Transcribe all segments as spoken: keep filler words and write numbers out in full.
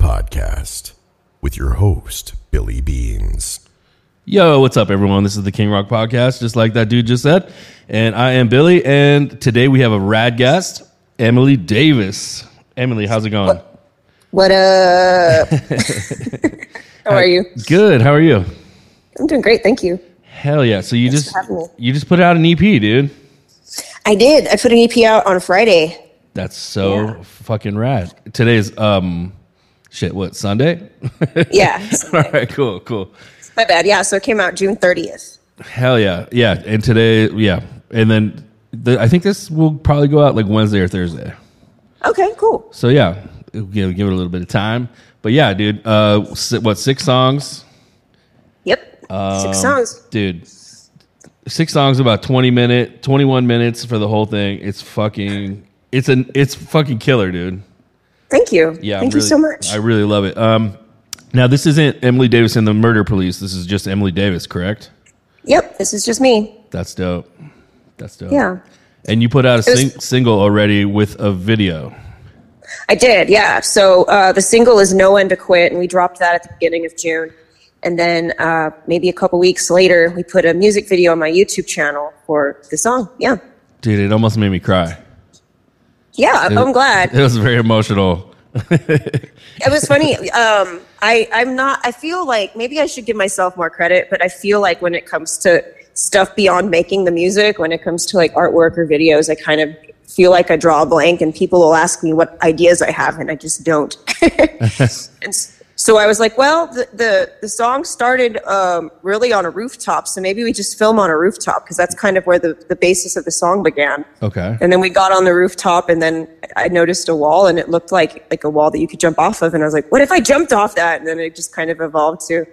Hawk Podcast with your host, Billy Beans. Yo, what's up, everyone? This is the King Rock Podcast, just like that dude just said. And I am Billy, and today we have a rad guest, Emily Davis. Emily, how's it going? What, what up? How are you? Good. How are you? I'm doing great. Thank you. Hell yeah. So you Thanks just for having me. You just put out an E P, dude. I did. I put an E P out on Friday. That's so yeah. fucking rad. Today's, um, shit, what, Sunday? Yeah. Sunday. All right, cool, cool. My bad. Yeah, so it came out June thirtieth. Hell yeah. Yeah, and today, yeah. And then the, I think this will probably go out like Wednesday or Thursday. Okay, cool. So, yeah, give, give it a little bit of time. But, yeah, dude, uh, what, six songs? Yep, um, six songs. Dude, six songs, about twenty minutes, twenty-one minutes for the whole thing. It's fucking... It's an it's fucking killer, dude. Thank you. Yeah, thank really, you so much. I really love it. Um, now this isn't Emily Davis and the Murder Police. This is just Emily Davis, correct? Yep, this is just me. That's dope. That's dope. Yeah. And you put out a sing- was, single already with a video. I did, yeah. So uh, the single is No End to Quit, and we dropped that at the beginning of June. And then uh, maybe a couple weeks later, we put a music video on my YouTube channel for the song. Yeah. Dude, it almost made me cry. Yeah, it, I'm glad. It was very emotional. It was funny. Um, I, I'm not, I feel like maybe I should give myself more credit, but I feel like when it comes to stuff beyond making the music, when it comes to like artwork or videos, I kind of feel like I draw a blank and people will ask me what ideas I have and I just don't. And so I was like, well, the, the, the song started um, really on a rooftop, so maybe we just film on a rooftop because that's kind of where the, the basis of the song began. Okay. And then we got on the rooftop, and then I noticed a wall, and it looked like like a wall that you could jump off of, and I was like, what if I jumped off that? And then it just kind of evolved to,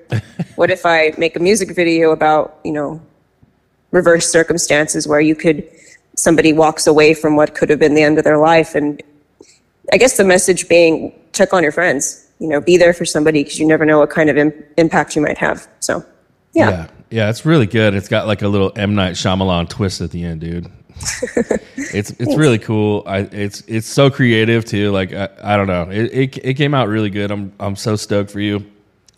what if I make a music video about, you know, reverse circumstances where you could, somebody walks away from what could have been the end of their life, and I guess the message being, check on your friends. You know, be there for somebody because you never know what kind of im- impact you might have. So, yeah. yeah. Yeah, it's really good. It's got like a little M Night Shyamalan twist at the end, dude. it's it's really cool. I it's it's so creative too. Like I, I don't know. It, it it came out really good. I'm I'm so stoked for you.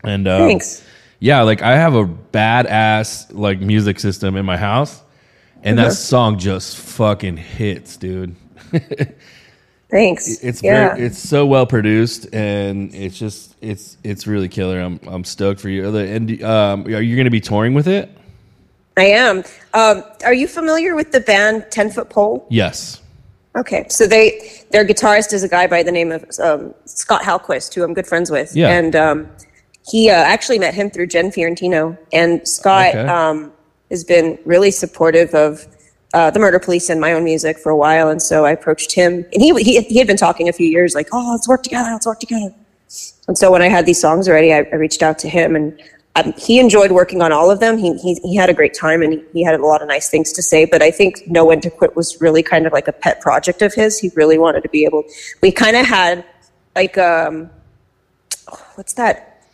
And um, thanks. Yeah, like I have a badass like music system in my house, and mm-hmm. that song just fucking hits, dude. Thanks. It's yeah. very, it's so well produced, and it's just it's it's really killer. I'm I'm stoked for you. And um, are you going to be touring with it? I am. Um, are you familiar with the band Ten Foot Pole? Yes. Okay, so they their guitarist is a guy by the name of um, Scott Halquist, who I'm good friends with. Yeah. And um, he uh, actually met him through Jen Fiorentino, and Scott okay. um, has been really supportive of. Uh, the Murder Police and my own music for a while, and so I approached him, and he he he had been talking a few years, like, oh, let's work together, let's work together. And so when I had these songs already, I, I reached out to him, and um, he enjoyed working on all of them. He he he had a great time, and he, he had a lot of nice things to say. But I think No End to Quit was really kind of like a pet project of his. He really wanted to be able. We kind of had like um, oh, what's that?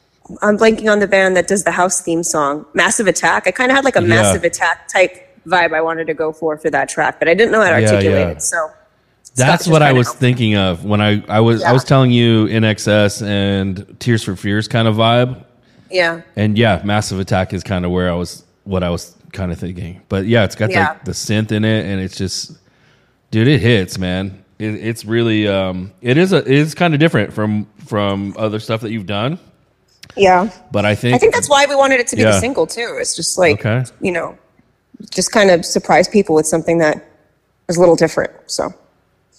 I'm blanking on the band that does the house theme song, Massive Attack. I kind of had like a yeah. Massive Attack type. Vibe I wanted to go for for that track, but I didn't know how to yeah, articulate yeah. it. So that's what I was help. thinking of when I, I was yeah. I was telling you I N X S and Tears for Fears kind of vibe. Yeah. And yeah, Massive Attack is kind of where I was what I was kind of thinking. But yeah, it's got yeah. the, the synth in it, and it's just, dude, it hits, man. It, it's really um, it is a it is kind of different from from other stuff that you've done. Yeah. But I think I think that's why we wanted it to be yeah. the single too. It's just like okay. you know. Just kind of surprise people with something that is a little different. So,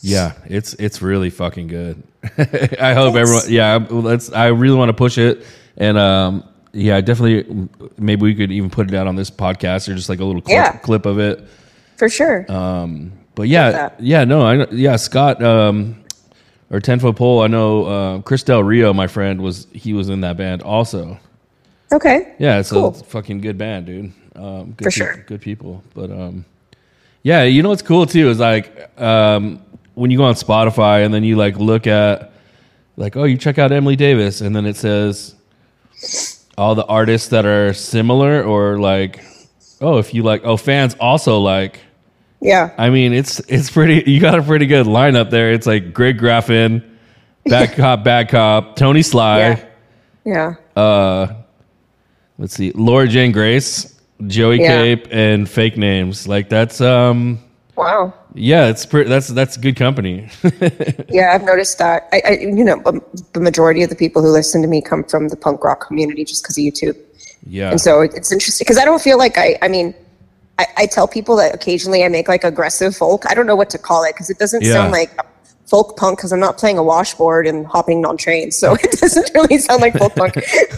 yeah, it's it's really fucking good. I hope Thanks. everyone. Yeah, let's. I really want to push it, and um, yeah, definitely. Maybe we could even put it out on this podcast or just like a little clip, yeah. clip of it for sure. Um, but yeah, yeah, no, I yeah Scott um, or Ten Foot Pole. I know uh, Chris Del Rio, my friend, was he was in that band also. Okay. Yeah, so cool. It's a fucking good band, dude. Um, good For sure. people, good people. But um, yeah, you know what's cool too is like um, when you go on Spotify and then you like look at like, oh, you check out Emily Davis, and then it says all the artists that are similar or like, oh, if you like, oh, fans also like. Yeah. I mean, it's it's pretty. You got a pretty good lineup there. It's like Greg Graffin, Bad Cop, Bad Cop, Tony Sly. Yeah. yeah. Uh, let's see, Laura Jane Grace, Joey yeah. Cape, and fake names. Like that's um. Wow. Yeah, it's pretty. That's that's good company. Yeah, I've noticed that. I, I you know, the majority of the people who listen to me come from the punk rock community just because of YouTube. Yeah. And so it's interesting because I don't feel like I. I mean, I, I tell people that occasionally I make like aggressive folk. I don't know what to call it because it doesn't yeah. sound like folk punk because I'm not playing a washboard and hopping on trains, so it doesn't really sound like folk punk.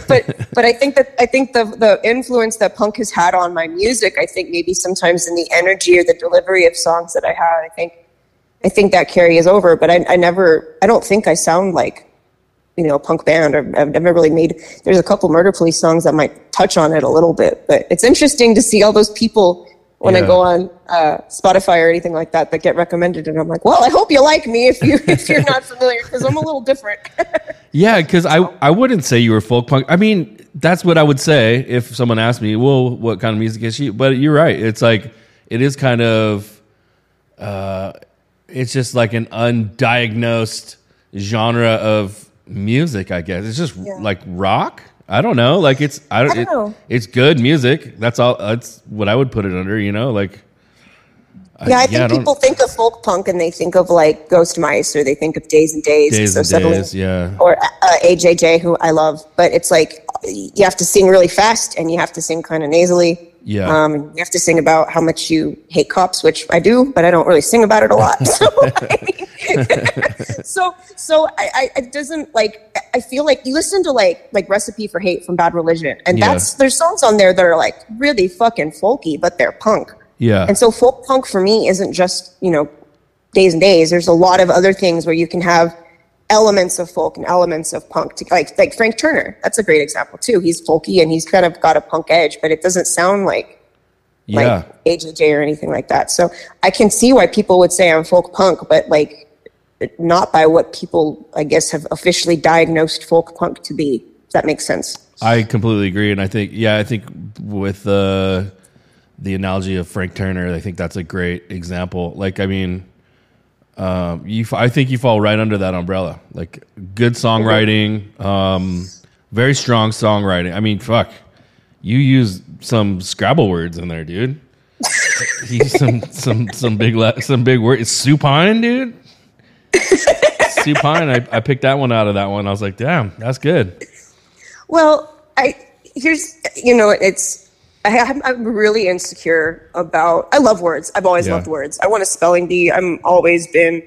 But but I think that I think the the influence that punk has had on my music, I think maybe sometimes in the energy or the delivery of songs that I had, I think I think that carries over. But I I never I don't think I sound like, you know, a punk band. Or I've never really made. There's a couple Murder Police songs that might touch on it a little bit, but it's interesting to see all those people. When yeah. I go on uh, Spotify or anything like that, that get recommended, and I'm like, well, I hope you like me if you if you're not familiar, because I'm a little different. Yeah, because I I wouldn't say you were folk punk. I mean, that's what I would say if someone asked me, well, what kind of music is she? But you're right. It's like it is kind of, uh, it's just like an undiagnosed genre of music, I guess. It's just yeah. like rock. I don't know. Like it's, I don't, I don't it, know. It's good music. That's all. That's what I would put it under, you know, like. Yeah. I, I think yeah, I people think of folk punk and they think of like Ghost Mice or they think of Days and Days. Days and Days, days yeah. Or uh, A J J, who I love, but it's like, you have to sing really fast and you have to sing kind of nasally. Yeah. Um, you have to sing about how much you hate cops, which I do, but I don't really sing about it a lot. So, I mean, so, so I, I, it doesn't like, I feel like you listen to like, like Recipe for Hate from Bad Religion. And yeah. that's, there's songs on there that are like really fucking folky, but they're punk. Yeah. And so folk punk for me isn't just, you know, Days and Days. There's a lot of other things where you can have elements of folk and elements of punk, to, like like Frank Turner. That's a great example too. He's folky and he's kind of got a punk edge, but it doesn't sound like yeah. like A J J or anything like that. So I can see why people would say I'm folk punk, but like not by what people I guess have officially diagnosed folk punk to be. If that makes sense. I completely agree, and I think yeah, I think with uh, the analogy of Frank Turner, I think that's a great example. Like I mean. Um, you, I think you fall right under that umbrella. Like good songwriting, um, very strong songwriting. I mean, fuck, you use some Scrabble words in there, dude. You use some some some big some big words. It's supine, dude. Supine. I, I picked that one out of that one. I was like, damn, that's good. Well, I here's you know it's. I, I'm really insecure about, I love words. I've always yeah. loved words. I want a spelling bee. I'm always been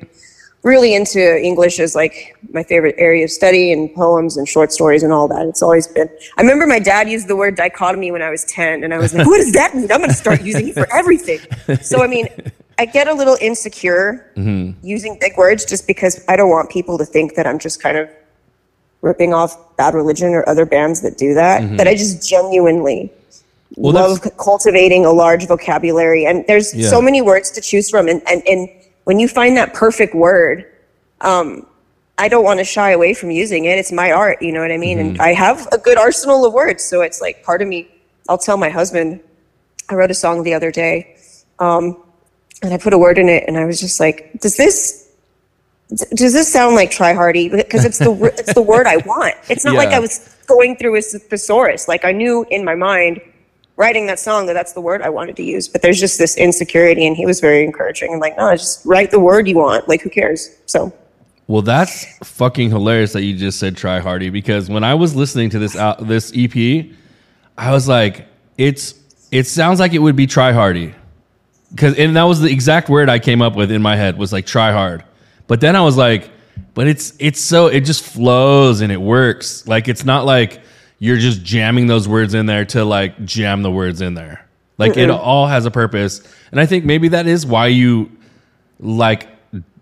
really into English as like my favorite area of study and poems and short stories and all that. It's always been, I remember my dad used the word dichotomy when I was ten and I was like, what does that mean? I'm going to start using it for everything. So, I mean, I get a little insecure mm-hmm. using big words just because I don't want people to think that I'm just kind of ripping off Bad Religion or other bands that do that. Mm-hmm. But I just genuinely Well, love cultivating a large vocabulary. And there's yeah. so many words to choose from. And, and, and when you find that perfect word, um, I don't want to shy away from using it. It's my art, you know what I mean? Mm-hmm. And I have a good arsenal of words. So it's like part of me, I'll tell my husband, I wrote a song the other day um, and I put a word in it. And I was just like, does this... does this sound like try-hardy? Because it's the it's the word I want. It's not yeah. like I was going through a thesaurus. Like I knew in my mind, writing that song, that that's the word I wanted to use. But there's just this insecurity, and he was very encouraging. I'm like, no, just write the word you want. Like, who cares? So, well, that's fucking hilarious that you just said try-hardy. Because when I was listening to this uh, this E P, I was like, it's it sounds like it would be try-hardy. Because and that was the exact word I came up with in my head was like try hard. But then I was like, but it's it's so it just flows and it works. Like it's not like you're just jamming those words in there to like jam the words in there. Like mm-mm. it all has a purpose. And I think maybe that is why you like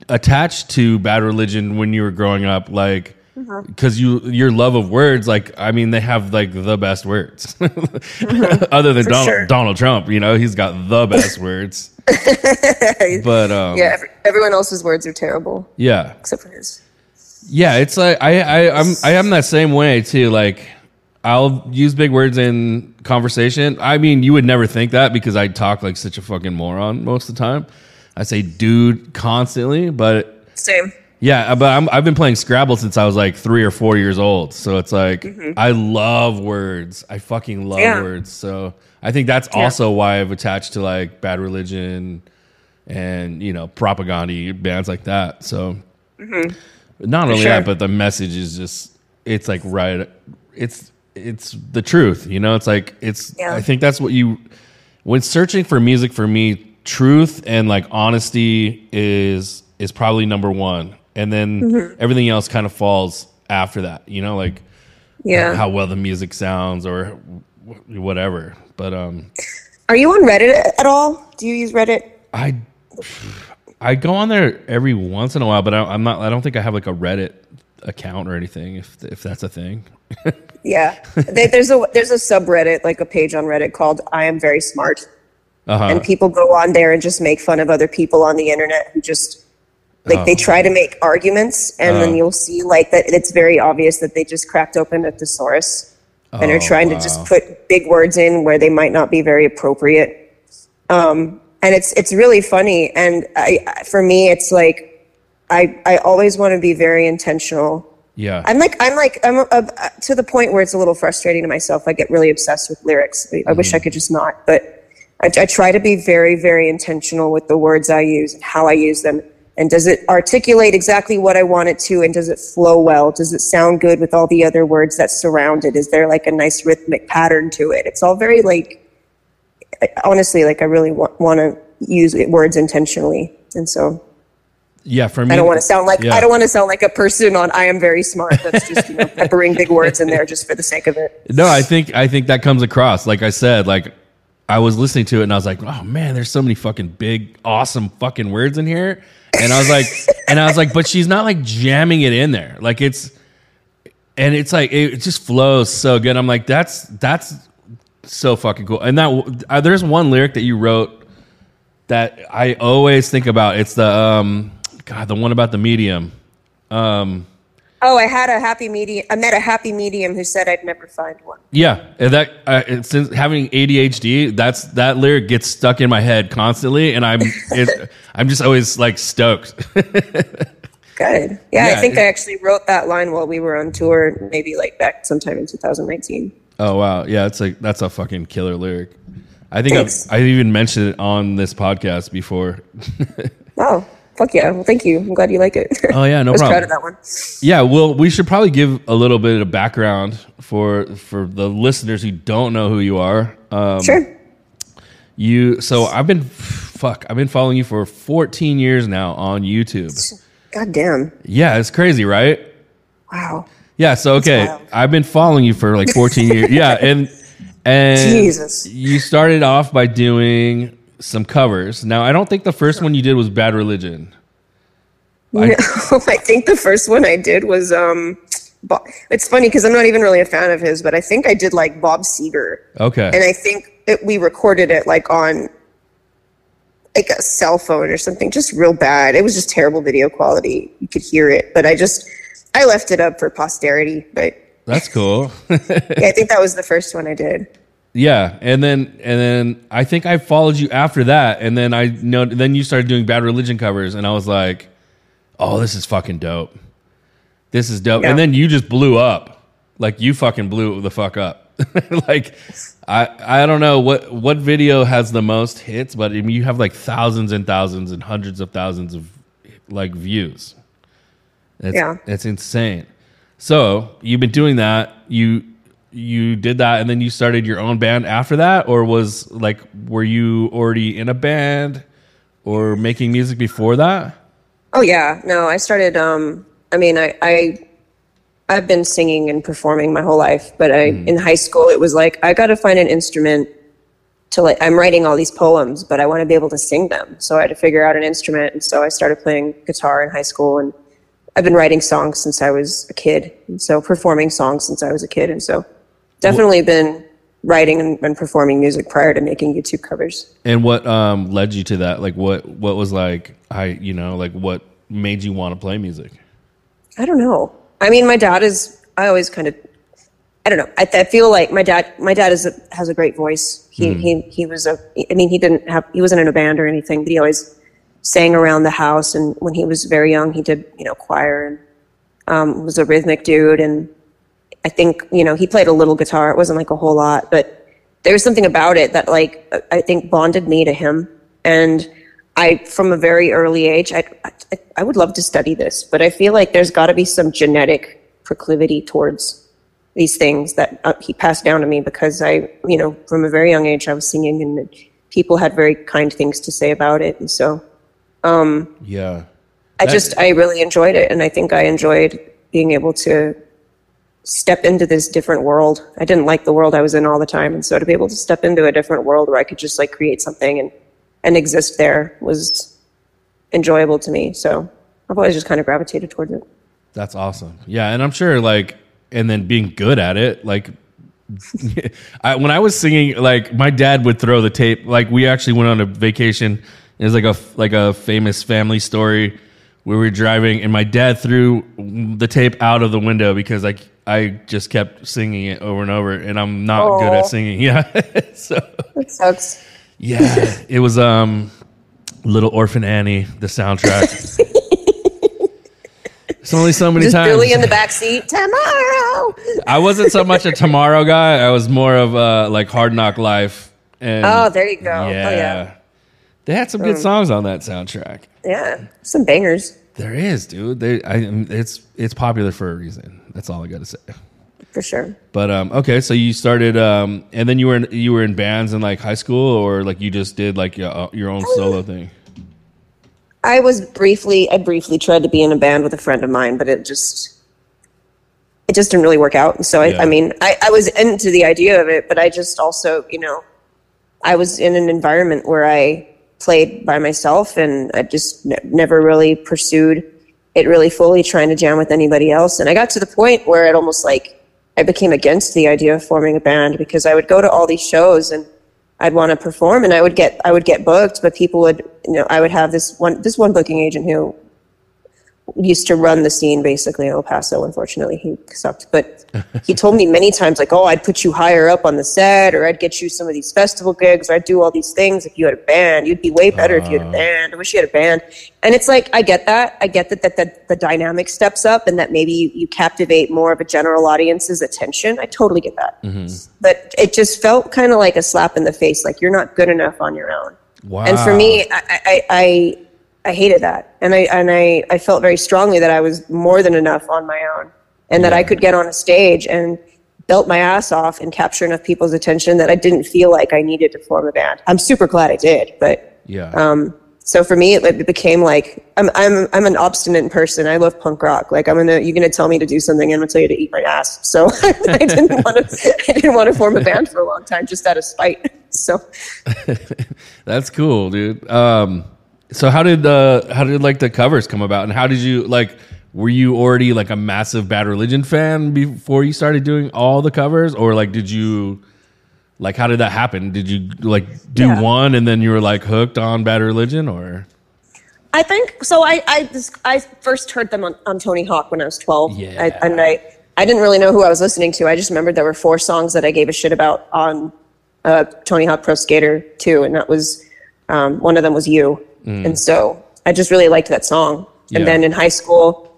attached to Bad Religion when you were growing up, like because mm-hmm. you your love of words, like I mean they have like the best words. mm-hmm. Other than Donald, sure. Donald Trump, you know, he's got the best words. But um, yeah, every, everyone else's words are terrible. Yeah, except for his. Yeah, it's like I, I, I'm, I am that same way too. Like, I'll use big words in conversation. I mean, you would never think that because I talk like such a fucking moron most of the time. I say "dude" constantly, but same. Yeah, but I'm, I've been playing Scrabble since I was like three or four years old. So it's like, mm-hmm. I love words. I fucking love yeah. words. So I think that's yeah. also why I've attached to like Bad Religion and, you know, propaganda bands like that. So mm-hmm. not For only sure. that, but the message is just, it's like right. It's it's the truth. You know, it's like, it's yeah. I think that's what you, when searching for music for me, truth and like honesty is is probably number one. And then mm-hmm. everything else kind of falls after that, you know, like yeah. how well the music sounds or whatever. But um, are you on Reddit at all? Do you use Reddit? I I go on there every once in a while, but I, I'm not. I don't think I have like a Reddit account or anything. If if that's a thing. yeah, they, there's a there's a subreddit, like a page on Reddit called "I Am Very Smart," uh-huh. and people go on there and just make fun of other people on the internet who just. Like oh. they try to make arguments, and oh. then you'll see like that it's very obvious that they just cracked open a thesaurus oh, and are trying wow. to just put big words in where they might not be very appropriate. Um, and it's it's really funny. And I, for me, it's like I I always want to be very intentional. Yeah, I'm like I'm like I'm a, a, to the point where it's a little frustrating to myself. I get really obsessed with lyrics. I mm-hmm. wish I could just not, but I, I try to be very very intentional with the words I use and how I use them. And does it articulate exactly what I want it to? And does it flow well? Does it sound good with all the other words that surround it? Is there like a nice rhythmic pattern to it? It's all very like, honestly, like I really want, want to use words intentionally. And so, yeah, for me, I don't want to sound like, yeah. I don't want to sound like a person on I Am Very Smart. That's just, you know, peppering big words in there just for the sake of it. No, I think, I think that comes across. Like I said, like I was listening to it and I was like, oh man, there's so many fucking big, awesome fucking words in here. And I was like, and I was like, but she's not like jamming it in there. Like it's, and it's like, it just flows so good. I'm like, that's, that's so fucking cool. And that uh, there's one lyric that you wrote that I always think about. It's the, um, God, the one about the medium. Um, oh, I had a happy medium. I met a happy medium who said I'd never find one. Yeah. And that, uh, since having A D H D, that's, that lyric gets stuck in my head constantly. And I'm, it, I'm just always like stoked. Good. Yeah, yeah. I think it, I actually wrote that line while we were on tour, maybe like back sometime in two thousand nineteen. Oh, wow. Yeah. It's like, that's a fucking killer lyric. I think I've, I've even mentioned it on this podcast before. Wow. Fuck yeah. Well, thank you. I'm glad you like it. Oh, yeah. No problem. I was proud of that one. Yeah. Well, we should probably give a little bit of background for for the listeners who don't know who you are. Um, sure. You. So I've been, fuck, I've been following you for fourteen years now on YouTube. God damn. Yeah. It's crazy, right? Wow. Yeah. So, okay. I've been following you for like fourteen years. Yeah. And, and Jesus. You started off by doing some covers. Now, I don't think the first one you did was Bad Religion. No, I, I think the first one I did was, um, Bob, it's funny because I'm not even really a fan of his, but I think I did like Bob Seger. Okay. And I think it, we recorded it like on like a cell phone or something, just real bad. It was just terrible video quality. You could hear it, but I just, I left it up for posterity, but. That's cool. Yeah, I think that was the first one I did. Yeah, and then and then I think I followed you after that, and then I know then you started doing Bad Religion covers, and I was like, "Oh, this is fucking dope. This is dope." Yeah. And then you just blew up, like you fucking blew the fuck up. Like I I don't know what what video has the most hits, but I mean, you have like thousands and thousands and hundreds of thousands of like views. It's, yeah, it's insane. So you've been doing that you. You did that and then you started your own band after that, or was like, were you already in a band or making music before that? Oh yeah, no, I started, um, I mean, I, I, I've been singing and performing my whole life, but I, mm. in high school, it was like, I got to find an instrument to like, I'm writing all these poems, but I want to be able to sing them. So I had to figure out an instrument. And so I started playing guitar in high school, and I've been writing songs since I was a kid. And so performing songs since I was a kid. And so definitely been writing and, and performing music prior to making YouTube covers. And what um, led you to that? Like, what what was like, I you know, like what made you want to play music? I don't know. I mean, my dad is. I always kind of. I don't know. I, I feel like my dad. My dad is a, has a great voice. He mm. he he was a. I mean, he didn't have. He wasn't in a band or anything, but he always sang around the house. And when he was very young, he did, you know, choir and um, was a rhythmic dude. And I think, you know, he played a little guitar. It wasn't like a whole lot, but there was something about it that, like, I think bonded me to him. And I, from a very early age, I, I, I would love to study this, but I feel like there's got to be some genetic proclivity towards these things that uh, he passed down to me, because I, you know, from a very young age, I was singing and people had very kind things to say about it. And so, um, yeah, I that, just, I really enjoyed it. And I think I enjoyed being able to step into this different world. I didn't like the world I was in all the time. And so to be able to step into a different world where I could just, like, create something and, and exist there was enjoyable to me. So I've always just kind of gravitated towards it. That's awesome. Yeah. And I'm sure, like, and then being good at it, like, I, when I was singing, like, my dad would throw the tape. Like, we actually went on a vacation. It was like a, like a famous family story. We were driving and my dad threw the tape out of the window because, like, I just kept singing it over and over, and I'm not Aww. good at singing. Yeah. So that sucks. Yeah, it was um, Little Orphan Annie, the soundtrack. It's only so many Just times. Billy in the backseat, tomorrow. I wasn't so much a tomorrow guy. I was more of a, like, Hard Knock Life. And oh, there you go. Yeah. Oh, yeah. They had some um, good songs on that soundtrack. Yeah, some bangers. There is, dude. They, I, it's it's popular for a reason. That's all I got to say. For sure. But um, okay, so you started, um, and then you were in, you were in bands in, like, high school, or, like, you just did, like, your, your own solo thing? I was briefly, I briefly tried to be in a band with a friend of mine, but it just, it just didn't really work out. And so, I, yeah. I mean, I, I was into the idea of it, but I just also, you know, I was in an environment where I played by myself, and I just ne- never really pursued it really fully, trying to jam with anybody else. And I got to the point where it almost, like, I became against the idea of forming a band, because I would go to all these shows and I'd want to perform, and I would get I would get booked, but people would, you know, I would have this one this one booking agent who used to run the scene basically in El Paso. Unfortunately, he sucked, but he told me many times, like, oh, I'd put you higher up on the set, or I'd get you some of these festival gigs, or I'd do all these things if you had a band. You'd be way better uh, if you had a band. I wish you had a band. And it's like, I get that. I get that, that, that the dynamic steps up and that maybe you, you captivate more of a general audience's attention. I totally get that. Mm-hmm. But it just felt kind of like a slap in the face, like, you're not good enough on your own. Wow. And for me, I... I, I I hated that. And I and I, I felt very strongly that I was more than enough on my own, and yeah. that I could get on a stage and belt my ass off and capture enough people's attention that I didn't feel like I needed to form a band. I'm super glad I did, but yeah. Um, so for me, it, it became like, I'm I'm I'm an obstinate person. I love punk rock. Like, I'm gonna you're gonna tell me to do something, and I'm gonna tell you to eat my ass. So I didn't want to I didn't want to form a band for a long time, just out of spite. So that's cool, dude. Um. So how did the how did like the covers come about, and how did you, like, were you already, like, a massive Bad Religion fan before you started doing all the covers, or, like, did you, like, how did that happen? Did you, like, do yeah. one and then you were, like, hooked on Bad Religion, or? I think so. I I, I first heard them on, on Tony Hawk when I was twelve, yeah. I, and I I didn't really know who I was listening to. I just remembered there were four songs that I gave a shit about on uh, Tony Hawk Pro Skater two, and that was um, one of them was You. Mm. And so I just really liked that song. Yeah. And then in high school,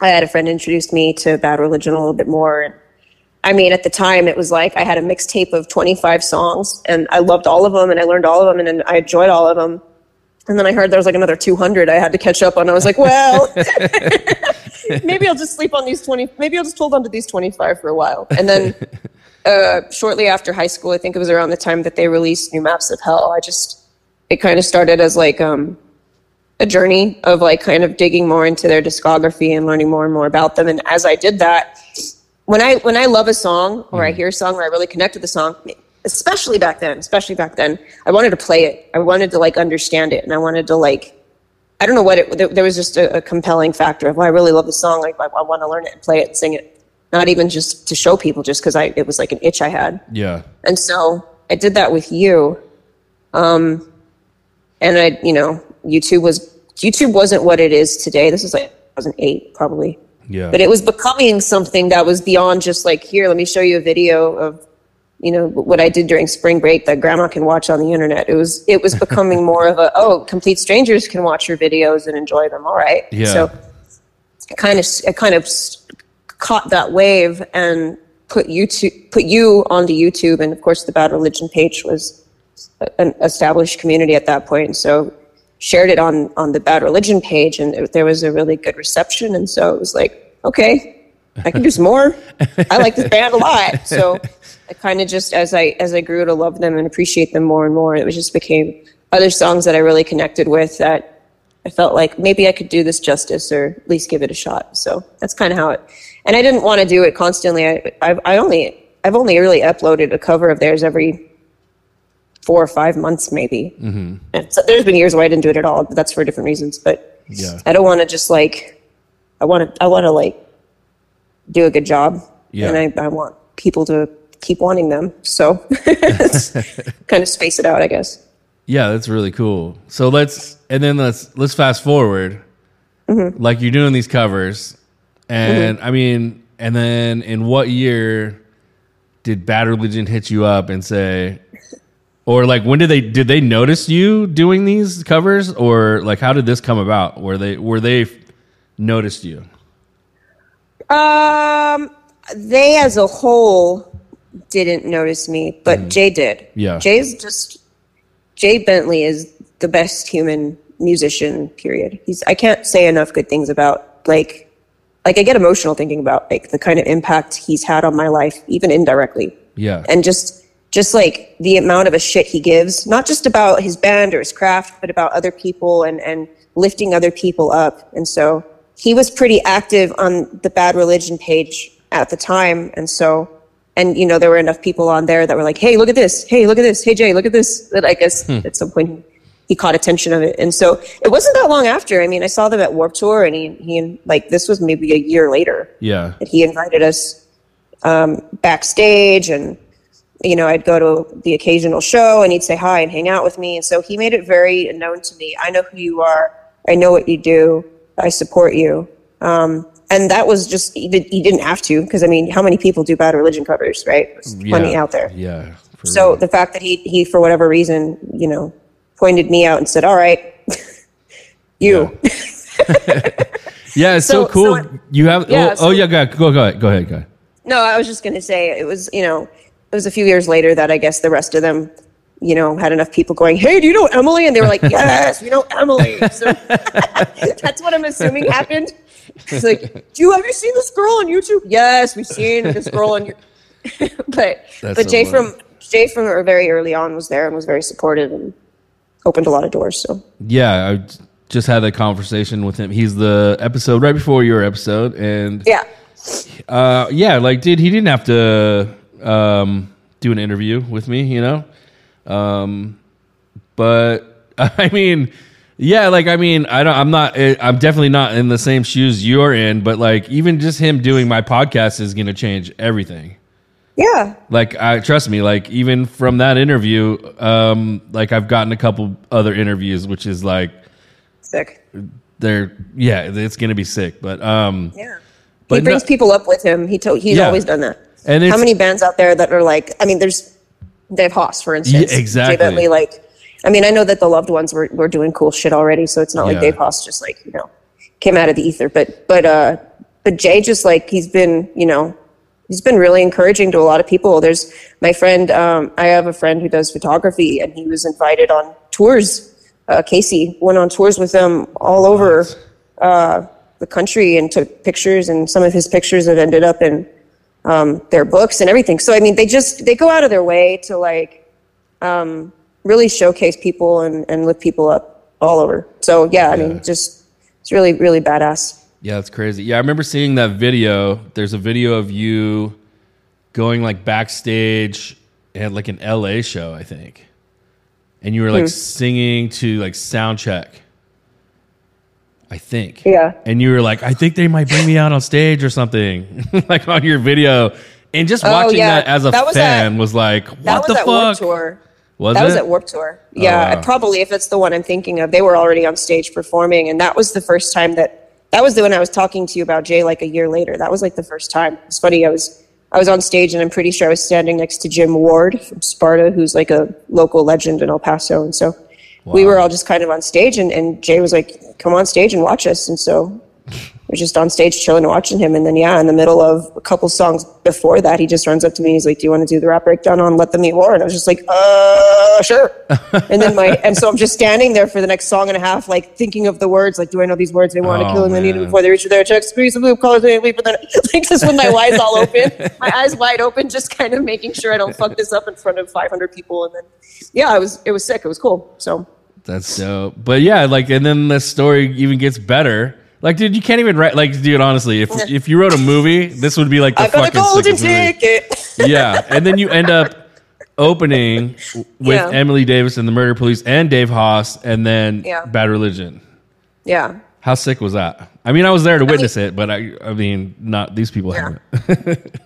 I had a friend introduce me to Bad Religion a little bit more. And I mean, at the time, it was like I had a mixtape of twenty-five songs, and I loved all of them, and I learned all of them, and I enjoyed all of them. And then I heard there was like another two hundred I had to catch up on. I was like, well, maybe I'll just sleep on these twenty. Maybe I'll just hold on to these twenty-five for a while. And then uh, shortly after high school, I think it was around the time that they released New Maps of Hell, I just... It kind of started as like um, a journey of like kind of digging more into their discography and learning more and more about them. And as I did that, when I when I love a song or mm. I hear a song where I really connect with the song, especially back then, especially back then, I wanted to play it. I wanted to like understand it, and I wanted to like I don't know what it. There, there was just a, a compelling factor of well, I really love the song. Like I, I want to learn it and play it and sing it. Not even just to show people, just because I it was like an itch I had. Yeah. And so I did that with You. Um, And I, you know, YouTube was YouTube wasn't what it is today. This was like two thousand eight, probably. Yeah. But it was becoming something that was beyond just like, here, let me show you a video of, you know, what I did during spring break that grandma can watch on the internet. It was it was becoming more of a, oh, complete strangers can watch your videos and enjoy them. All right. Yeah. So it kind of it kind of caught that wave and put YouTube put you onto YouTube, and of course the Bad Religion page was an established community at that point. So shared it on on the Bad Religion page, and it, there was a really good reception. And so it was like, okay, I can do some more. I like this band a lot. So I kind of just, as I as I grew to love them and appreciate them more and more, it was just became other songs that I really connected with that I felt like maybe I could do this justice or at least give it a shot. So that's kind of how it. And I didn't want to do it constantly. I I've, I only I've only really uploaded a cover of theirs every four or five months maybe. Mm-hmm. And so there's been years where I didn't do it at all, but that's for different reasons. But yeah. I don't want to just like, I want to I want to like do a good job. Yeah. And I, I want people to keep wanting them. So kind of space it out, I guess. Yeah, that's really cool. So let's, and then let's, let's fast forward. Mm-hmm. Like you're doing these covers and mm-hmm. I mean, and then in what year did Bad Religion hit you up and say, or like, when did they, did they notice you doing these covers, or like, how did this come about? Were they, were they noticed you? Um, they as a whole didn't notice me, but mm. Jay did. Yeah. Jay's just, Jay Bentley is the best human musician, period. He's, I can't say enough good things about like, like I get emotional thinking about like the kind of impact he's had on my life, even indirectly. Yeah. And just, Just like the amount of a shit he gives, not just about his band or his craft, but about other people and, and lifting other people up. And so he was pretty active on the Bad Religion page at the time. And so, and you know, there were enough people on there that were like, hey, look at this. Hey, look at this. Hey, Jay, look at this. That I guess hmm. at some point he caught attention of it. And so it wasn't that long after. I mean, I saw them at Warped Tour and he, he like, this was maybe a year later. Yeah. And he invited us um, backstage and, you know, I'd go to the occasional show and he'd say hi and hang out with me. And so he made it very known to me. I know who you are. I know what you do. I support you. Um, and that was just, he, did, he didn't have to, because I mean, how many people do Bad Religion covers, right? There's yeah, plenty out there. Yeah. So real. The fact that he, he, for whatever reason, you know, pointed me out and said, all right, you. Yeah. Yeah, it's so, so cool. So I, you have, yeah, oh, so, oh yeah, go ahead, go ahead, go ahead, go ahead. No, I was just going to say it was, you know, it was a few years later that I guess the rest of them, you know, had enough people going, hey, do you know Emily? And they were like, yes, we know Emily. So that's what I'm assuming happened. It's like, do you, have you seen this girl on YouTube? Yes, we've seen this girl on YouTube. but that's but so Jay funny. from Jay from very early on was there and was very supportive and opened a lot of doors. So yeah, I just had a conversation with him. He's the episode right before your episode, and yeah, uh, yeah, like dude, he didn't have to. Um, do an interview with me, you know? Um, but I mean, yeah, like, I mean, I don't, I'm not, I'm definitely not in the same shoes you're in, but like, even just him doing my podcast is going to change everything. Yeah. Like, I trust me, like even from that interview, um, like I've gotten a couple other interviews, which is like sick. They're yeah, it's going to be sick, but, um, yeah, but he brings no, people up with him. He told, he's yeah. always done that. And how many bands out there that are like, I mean, there's Dave Haas, for instance. Yeah, exactly. Jay Bentley, like, I mean, I know that the Loved Ones were, were doing cool shit already, so it's not yeah. like Dave Haas just like, you know, came out of the ether. But, but, uh, but Jay just like, he's been, you know, he's been really encouraging to a lot of people. There's my friend, um, I have a friend who does photography, and he was invited on tours. Uh, Casey went on tours with them all over uh, the country and took pictures, and some of his pictures have ended up in Um, their books and everything. So, I mean, they just, they go out of their way to like, um, really showcase people and, and lift people up all over. So yeah, I yeah. mean, just, it's really, really badass. Yeah. It's crazy. Yeah. I remember seeing that video. There's a video of you going like backstage at like an L A show, I think. And you were like hmm. singing to like soundcheck, I think. Yeah. And you were like, I think they might bring me out on stage or something, like on your video. And just watching oh, yeah. that as a that was fan at, was like, what that was the at fuck? Warped Tour. Was that it? was at Warped Tour. Yeah, oh, wow. Probably if it's the one I'm thinking of. They were already on stage performing. And that was the first time that, that was the one I was talking to you about, Jay, like a year later. That was like the first time. It's funny. I was I was on stage, and I'm pretty sure I was standing next to Jim Ward from Sparta, who's like a local legend in El Paso. And so wow. we were all just kind of on stage, and, and Jay was like, come on stage and watch us. And so we're just on stage chilling and watching him. And then, yeah, in the middle of a couple songs before that, he just runs up to me and he's like, do you want to do the rap breakdown on Let Them Eat War? And I was just like, uh, sure. and then my, and so I'm just standing there for the next song and a half, like thinking of the words, like, do I know these words? They want oh, to kill him, they need him before they reach their checks, squeeze the blue colors, they leap, and then, like, just with my eyes all open, my eyes wide open, just kind of making sure I don't fuck this up in front of five hundred people. And then, yeah, it was, it was sick. It was cool. So that's dope. But yeah, like, and then the story even gets better. Like, dude, you can't even write. Like, dude, honestly, if if you wrote a movie, this would be like the I got fucking a golden ticket. Yeah, and then you end up opening with yeah. Emily Davis and the Murder Police and Dave Haas, and then yeah. Bad Religion. Yeah. How sick was that? I mean, I was there to witness I mean, it, but I, I mean, not these people yeah. haven't.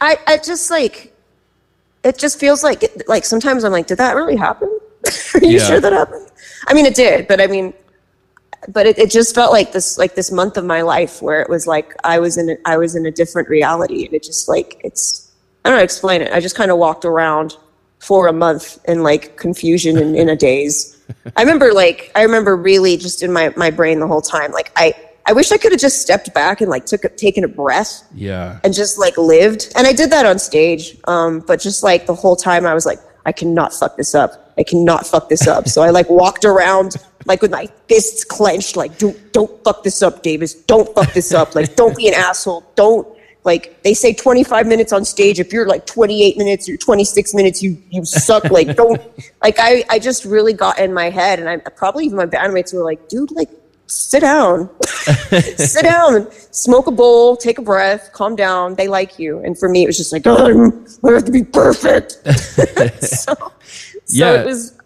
I, I just like, it just feels like it, like sometimes I'm like, did that really happen? Are you yeah. sure that happened? I mean, it did, but I mean. But it, it just felt like this, like this month of my life where it was like I was in, a, I was in a different reality, and it just like it's, I don't know how to explain it. I just kind of walked around for a month in like confusion and in a daze. I remember like I remember really just in my, my brain the whole time. Like I, I wish I could have just stepped back and like took a, taken a breath, yeah, and just like lived. And I did that on stage, um, but just like the whole time I was like, I cannot fuck this up. I cannot fuck this up. So I like walked around. Like with my fists clenched, like, don't, don't fuck this up, Davis. Don't fuck this up. Like, don't be an asshole. Don't, like, they say twenty-five minutes on stage. If you're like twenty-eight minutes or twenty-six minutes, you, you suck. Like, don't, like, I, I just really got in my head. And I probably even my bandmates were like, dude, like, sit down, sit down, smoke a bowl, take a breath, calm down. They like you. And for me, it was just like, oh, I have to be perfect. so, so yeah. it was.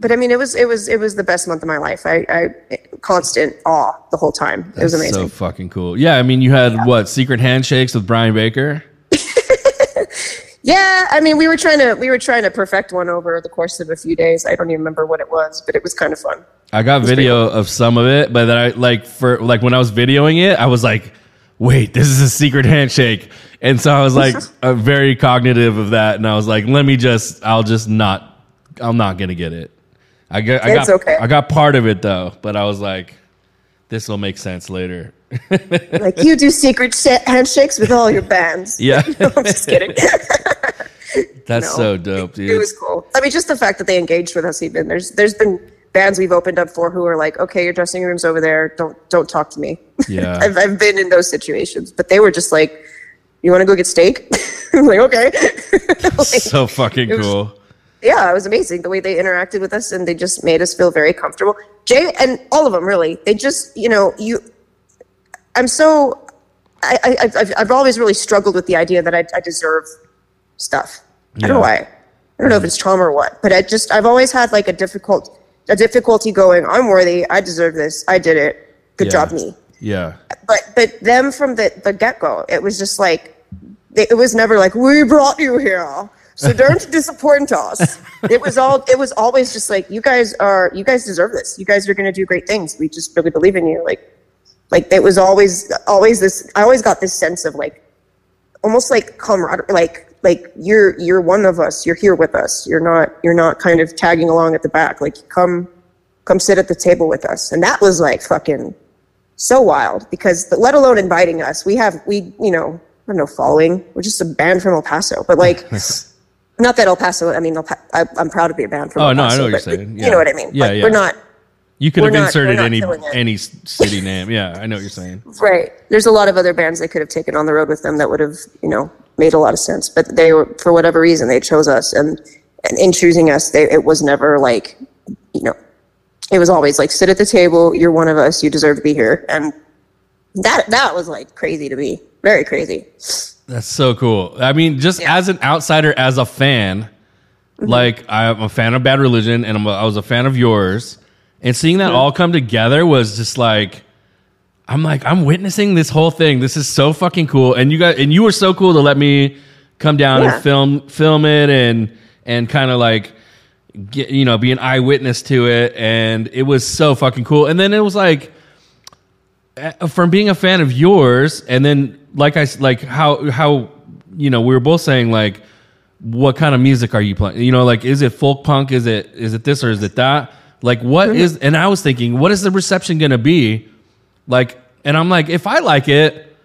But I mean, it was it was it was the best month of my life. I, I constant awe the whole time. That's it was amazing. So fucking cool. Yeah, I mean, you had yeah. what secret handshakes with Brian Baker? yeah, I mean, we were trying to we were trying to perfect one over the course of a few days. I don't even remember what it was, but it was kind of fun. I got video cool. of some of it, but then I like for like when I was videoing it, I was like, wait, this is a secret handshake, and so I was like uh, very cognitive of that, and I was like, let me just, I'll just not, I'm not gonna get it. I got, I got, okay. I got part of it though, but I was like, "This will make sense later." Like you do secret handshakes with all your bands. Yeah, no, I'm just kidding. That's no, so dope, dude. It, it was cool. I mean, just the fact that they engaged with us. Even there's there's been bands we've opened up for who are like, "Okay, your dressing room's over there. Don't don't talk to me." Yeah, I've I've been in those situations, but they were just like, "You want to go get steak?" I'm like, "Okay." Like, so fucking cool. Was, Yeah, it was amazing the way they interacted with us, and they just made us feel very comfortable. Jay and all of them, really. They just, you know, you. I'm so. I, I, I've I've always really struggled with the idea that I, I deserve stuff. Yeah. I don't know why. I don't know if it's trauma or what, but I just I've always had like a difficult a difficulty going. I'm worthy. I deserve this. I did it. Good yeah. job, me. Yeah. But but them from the the get go, it was just like, it was never like we brought you here. So don't disappoint us. It was all. It was always just like, you guys are. You guys deserve this. You guys are going to do great things. We just really believe in you. Like, like it was always, always this. I always got this sense of like, almost like camaraderie. Like, like you're you're one of us. You're here with us. You're not. You're not kind of tagging along at the back. Like, come, come sit at the table with us. And that was like fucking so wild because, let alone inviting us, we have we you know I have no following. We're just a band from El Paso, but like. Not that El Paso. I mean, El pa- I, I'm proud to be a band from. Oh El Paso, no, I know what you're saying. Yeah. You know what I mean? Yeah, like, yeah. We're not. You could have not, inserted any any city name. Yeah, I know what you're saying. Right. There's a lot of other bands they could have taken on the road with them that would have, you know, made a lot of sense. But they were, for whatever reason, they chose us, and and in choosing us, they it was never like, you know, it was always like, sit at the table. You're one of us. You deserve to be here. And that that was like crazy to me. Very crazy. That's so cool. I mean, just yeah. as an outsider, as a fan, mm-hmm. like I'm a fan of Bad Religion, and I'm a, I was a fan of yours, and seeing that mm-hmm. all come together was just like, I'm like, I'm witnessing this whole thing. This is so fucking cool. And you guys, and you were so cool to let me come down yeah. and film, film it, and and kind of like, get, you know, be an eyewitness to it. And it was so fucking cool. And then it was like, from being a fan of yours, and then. Like I like how how you know, we were both saying, like, what kind of music are you playing? You know, like, is it folk punk? Is it is it this or is it that? Like, what is... And I was thinking, what is the reception going to be? Like, and I'm like, if I like it,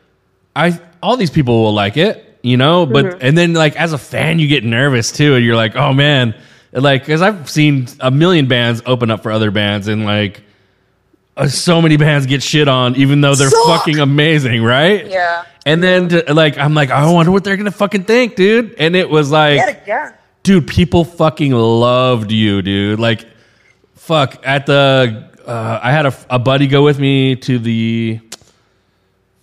I all these people will like it, you know? But mm-hmm. And then, like, as a fan, you get nervous, too. And you're like, oh, man. Like, because I've seen a million bands open up for other bands, and, like, uh, so many bands get shit on, even though they're Suck. fucking amazing, right? Yeah. And then, to, like, I'm like, I wonder what they're going to fucking think, dude. And it was like, yeah, yeah. dude, people fucking loved you, dude. Like... Fuck, at the, uh, I had a, a buddy go with me to the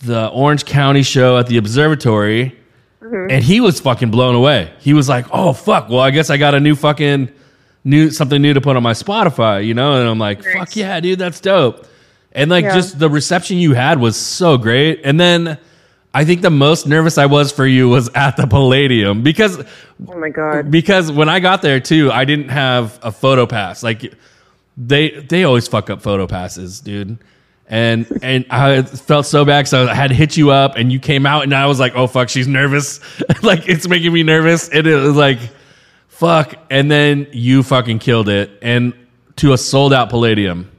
the Orange County show at the Observatory, mm-hmm. and he was fucking blown away. He was like, oh, fuck, well, I guess I got a new fucking, new something new to put on my Spotify, you know? And I'm like, nice. Fuck yeah, dude, that's dope. And, like, yeah. just the reception you had was so great. And then I think the most nervous I was for you was at the Palladium because, oh my God. Because when I got there, too, I didn't have a photo pass. Like, They they always fuck up photo passes, dude. And and I felt so bad, so I had to hit you up, and you came out, and I was like, oh, fuck, she's nervous. Like, it's making me nervous. And it was like, fuck. And then you fucking killed it. And to a sold-out Palladium.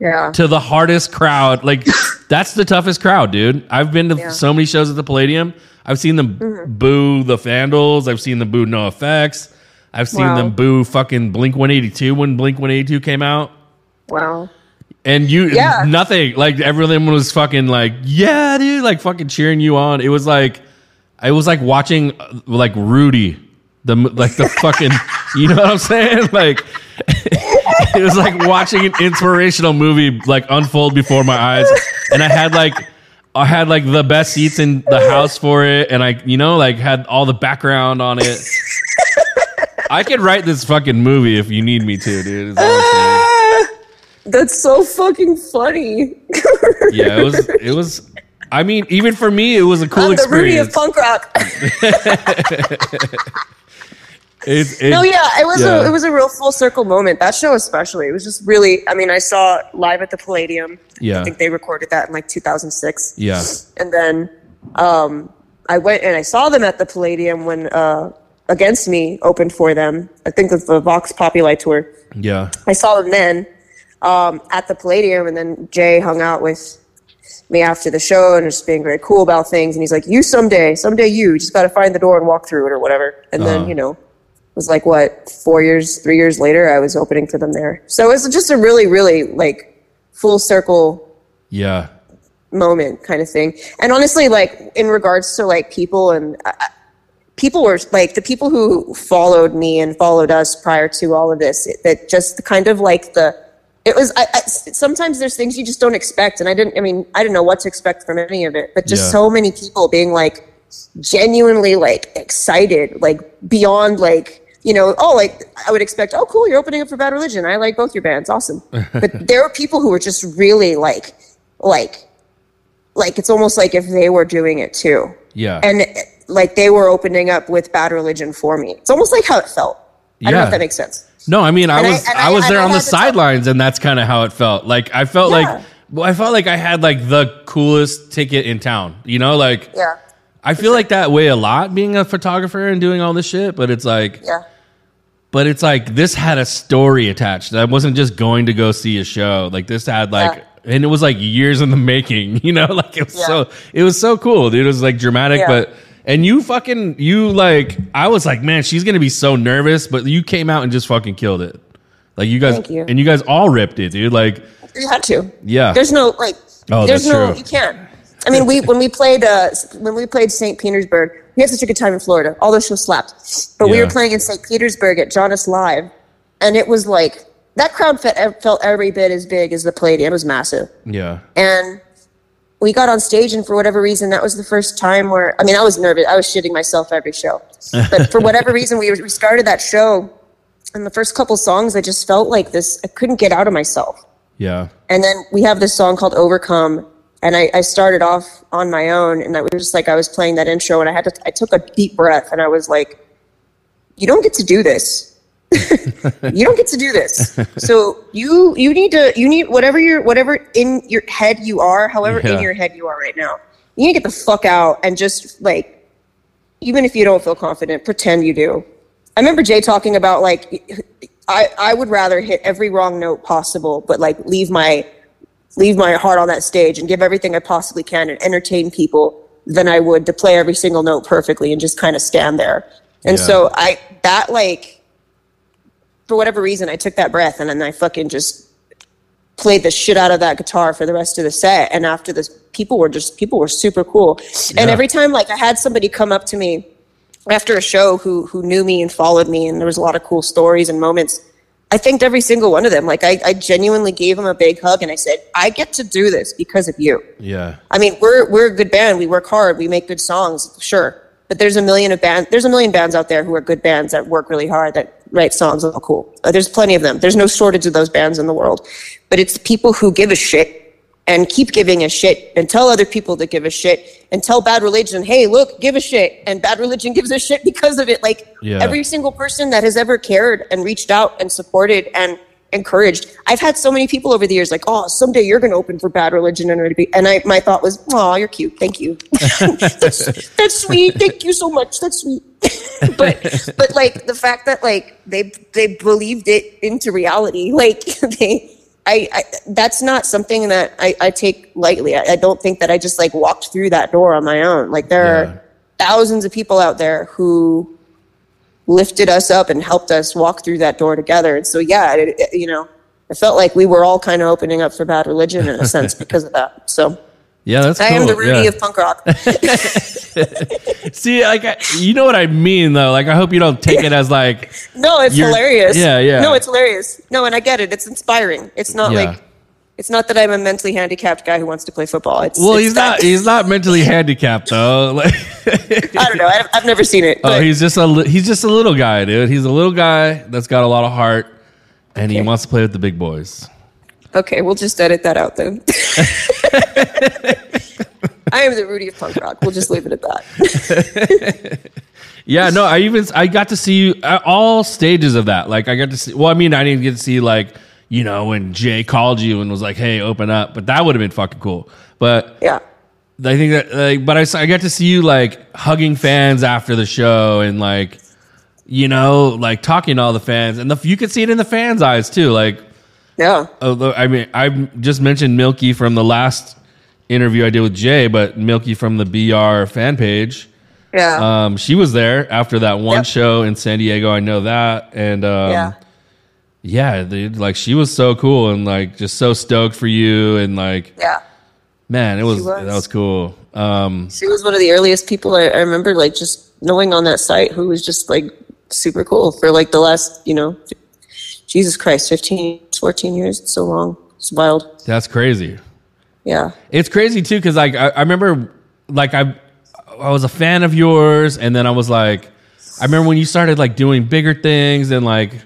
Yeah. To the hardest crowd. Like, that's the toughest crowd, dude. I've been to yeah. so many shows at the Palladium. I've seen them mm-hmm. boo the Vandals. I've seen them boo No Effects. I've seen wow. them boo fucking Blink one eighty-two when Blink one eighty-two came out. Wow. And you, yeah. nothing. Like, everyone was fucking like, yeah, dude, like fucking cheering you on. It was like, it was like watching like Rudy, the like the fucking, you know what I'm saying? Like, it was like watching an inspirational movie like unfold before my eyes. And I had like, I had like the best seats in the house for it. And I, you know, like had all the background on it. I could write this fucking movie if you need me to, dude. Uh, that's so fucking funny. Yeah, it was. It was. I mean, even for me, it was a cool I'm the experience. The Rudy of punk rock. it, it, no, yeah, it was. Yeah. A, it was a real full circle moment. That show, especially, it was just really. I mean, I saw it live at the Palladium. Yeah, I think they recorded that in like two thousand six. Yeah, and then um, I went and I saw them at the Palladium when. Uh, Against Me opened for them. I think of the Vox Populi tour. Yeah. I saw them then um, at the Palladium, and then Jay hung out with me after the show and just being very cool about things. And he's like, you someday, someday you just got to find the door and walk through it or whatever. And uh-huh. then, you know, it was like, what, four years, three years later, I was opening for them there. So it's just a really, really like full circle. Yeah. Moment kind of thing. And honestly, like in regards to like people and I, people were like the people who followed me and followed us prior to all of this, it, that just kind of like the, it was, I, I, sometimes there's things you just don't expect. And I didn't, I mean, I didn't know what to expect from any of it, but just yeah. so many people being like genuinely like excited, like beyond like, you know, oh, like I would expect, oh, cool. You're opening up for Bad Religion. I like both your bands. Awesome. But there were people who were just really like, like, like, it's almost like if they were doing it too. Yeah. And it, like they were opening up with Bad Religion for me. It's almost like how it felt. Yeah. I don't know if that makes sense. No, I mean, I and was, I, I was I, there I on the sidelines time. And that's kind of how it felt. Like I felt yeah. like, I felt like I had like the coolest ticket in town, you know, like, yeah. I feel sure. like that way a lot being a photographer and doing all this shit, but it's like, yeah. but it's like, this had a story attached. I wasn't just going to go see a show. Like this had like, yeah. and it was like years in the making, you know, like it was yeah. so, it was so cool, dude. It was like dramatic, yeah. but And you fucking, you like, I was like, man, she's going to be so nervous, but you came out and just fucking killed it. Like you guys, Thank you. And you guys all ripped it, dude. Like, you had to. Yeah. There's no, like, oh, there's no, true. You can't. I mean, we, when we played, uh, when we played Saint Petersburg, we had such a good time in Florida. All those shows slapped. But yeah. we were playing in Saint Petersburg at Jonas Live. And it was like, that crowd felt every bit as big as the Palladium. It was massive. Yeah. And we got on stage, and for whatever reason, that was the first time where, I mean, I was nervous. I was shitting myself every show. But for whatever reason, we, we started that show, and the first couple songs, I just felt like this. I couldn't get out of myself. Yeah. And then we have this song called Overcome, and I, I started off on my own, and I was just like, I was playing that intro, and I had to, I took a deep breath, and I was like, you don't get to do this. You don't get to do this. So you you need to you need whatever your whatever in your head you are, however yeah. in your head you are right now. You need to get the fuck out and just like even if you don't feel confident, pretend you do. I remember Jay talking about, like, I, I would rather hit every wrong note possible, but, like, leave my, leave my heart on that stage and give everything I possibly can and entertain people than I would to play every single note perfectly and just kind of stand there. And yeah. so I, that, like, for whatever reason, I took that breath and then I fucking just played the shit out of that guitar for the rest of the set. And after this, people were just, people were super cool. Yeah. And every time, like, I had somebody come up to me after a show who who knew me and followed me, and there was a lot of cool stories and moments. I thanked every single one of them. Like, I, I genuinely gave them a big hug, and I said, I get to do this because of you. Yeah. I mean, we're we're a good band. We work hard. We make good songs, sure. But there's a million of bands. There's a million bands out there who are good bands that work really hard, that write songs that are cool. There's plenty of them. There's no shortage of those bands in the world. But it's people who give a shit and keep giving a shit and tell other people to give a shit and tell Bad Religion, hey, look, give a shit. And Bad Religion gives a shit because of it. Like, yeah. every single person that has ever cared and reached out and supported and encouraged. I've had so many people over the years like, oh, someday you're going to open for Bad Religion. And be, and I, my thought was, oh, you're cute. Thank you. that's, that's sweet. Thank you so much. That's sweet. but, but like the fact that like they, they believed it into reality, like they, I, I, that's not something that I, I take lightly. I, I don't think that I just like walked through that door on my own. Like there yeah. are thousands of people out there who lifted us up and helped us walk through that door together. And so, yeah, it, it, you know, it felt like we were all kind of opening up for Bad Religion in a sense because of that. So yeah, that's I cool. am the Rudy yeah. of punk rock. See, like, I, you know what I mean, though. Like, I hope you don't take it as like. No, it's hilarious. Yeah, yeah. No, it's hilarious. No, and I get it. It's inspiring. It's not yeah. like, it's not that I'm a mentally handicapped guy who wants to play football. It's well, it's he's that. not. He's not mentally handicapped though. Like, I don't know. I've, I've never seen it. But. Oh, he's just a li- he's just a little guy, dude. He's a little guy that's got a lot of heart, and okay. he wants to play with the big boys. Okay, we'll just edit that out then. I am the Rudy of punk rock. We'll just leave it at that. yeah, no, I even I got to see you at all stages of that. Like I got to see. Well, I mean, I didn't get to see like you know when Jay called you and was like, "Hey, open up," but that would have been fucking cool. But yeah, I think that. Like, but I I got to see you like hugging fans after the show and like you know like talking to all the fans and the, you could see it in the fans' eyes too. Like yeah, although I mean I just mentioned Milky from the last interview I did with Jay, but Milky from the B R fan page. Yeah. Um, she was there after that one yep. show in San Diego. I know that. And, um, yeah, yeah dude, like she was so cool and like, just so stoked for you. And like, yeah, man, it was, was. that was cool. Um, she was one of the earliest people I, I remember like just knowing on that site who was just like super cool for like the last, you know, Jesus Christ, fifteen, fourteen years. It's so long. It's wild. That's crazy. Yeah, it's crazy too because like I, I remember like I I was a fan of yours and then I was like I remember when you started like doing bigger things and like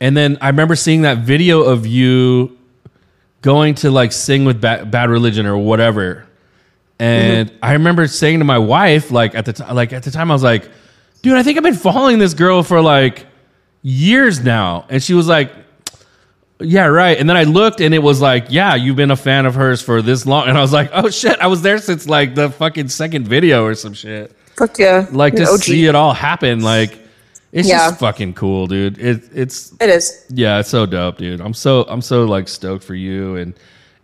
and then I remember seeing that video of you going to like sing with Bad, Bad Religion or whatever and mm-hmm. I remember saying to my wife like at the t- like at the time I was like dude I think I've been following this girl for like years now and she was like yeah, right. And then I looked and it was like, yeah, you've been a fan of hers for this long. And I was like, oh shit, I was there since like the fucking second video or some shit. Fuck yeah. Like to O G. See it all happen. Like it's yeah. just fucking cool, dude. It, it's, it is. Yeah. It's so dope, dude. I'm so, I'm so like stoked for you. And,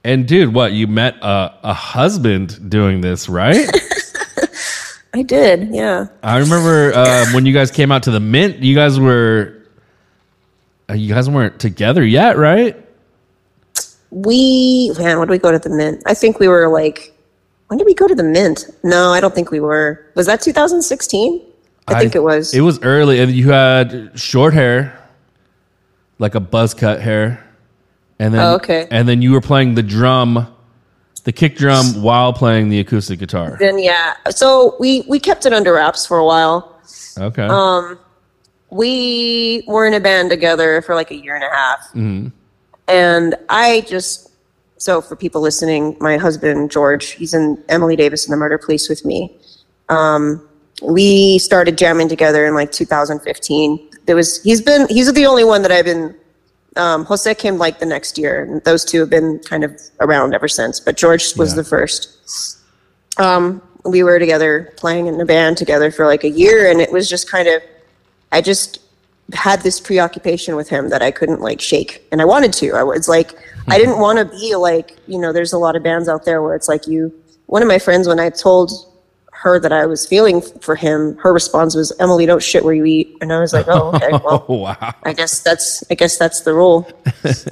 and dude, what you met a, a husband doing this, right? I did. Yeah. I remember um, when you guys came out to the Mint, you guys were, you guys weren't together yet, right? We, man, when did we go to the Mint? I think we were like, when did we go to the Mint? No, I don't think we were. Was that two thousand sixteen? I, I think it was. It was early. You had short hair, like a buzz cut hair. And then, oh, okay. And then you were playing the drum, the kick drum, while playing the acoustic guitar. Then, yeah. So we, we kept it under wraps for a while. Okay. Um, We were in a band together for like a year and a half. Mm-hmm. And I just, so for people listening, my husband, George, he's in Emily Davis and the Murder Police with me. Um, we started jamming together in like two thousand fifteen. There was, he's been, he's the only one that I've been, um, Jose came like the next year. And those two have been kind of around ever since, but George was yeah. the first. Um, we were together playing in a band together for like a year, and it was just kind of, I just had this preoccupation with him that I couldn't like shake, and I wanted to. I was like, mm-hmm. I didn't want to be like, you know, there's a lot of bands out there where it's like you, one of my friends, when I told her that I was feeling for him, her response was, "Emily, don't shit where you eat." And I was like, oh, okay, well, oh, wow. I guess that's, I guess that's the rule.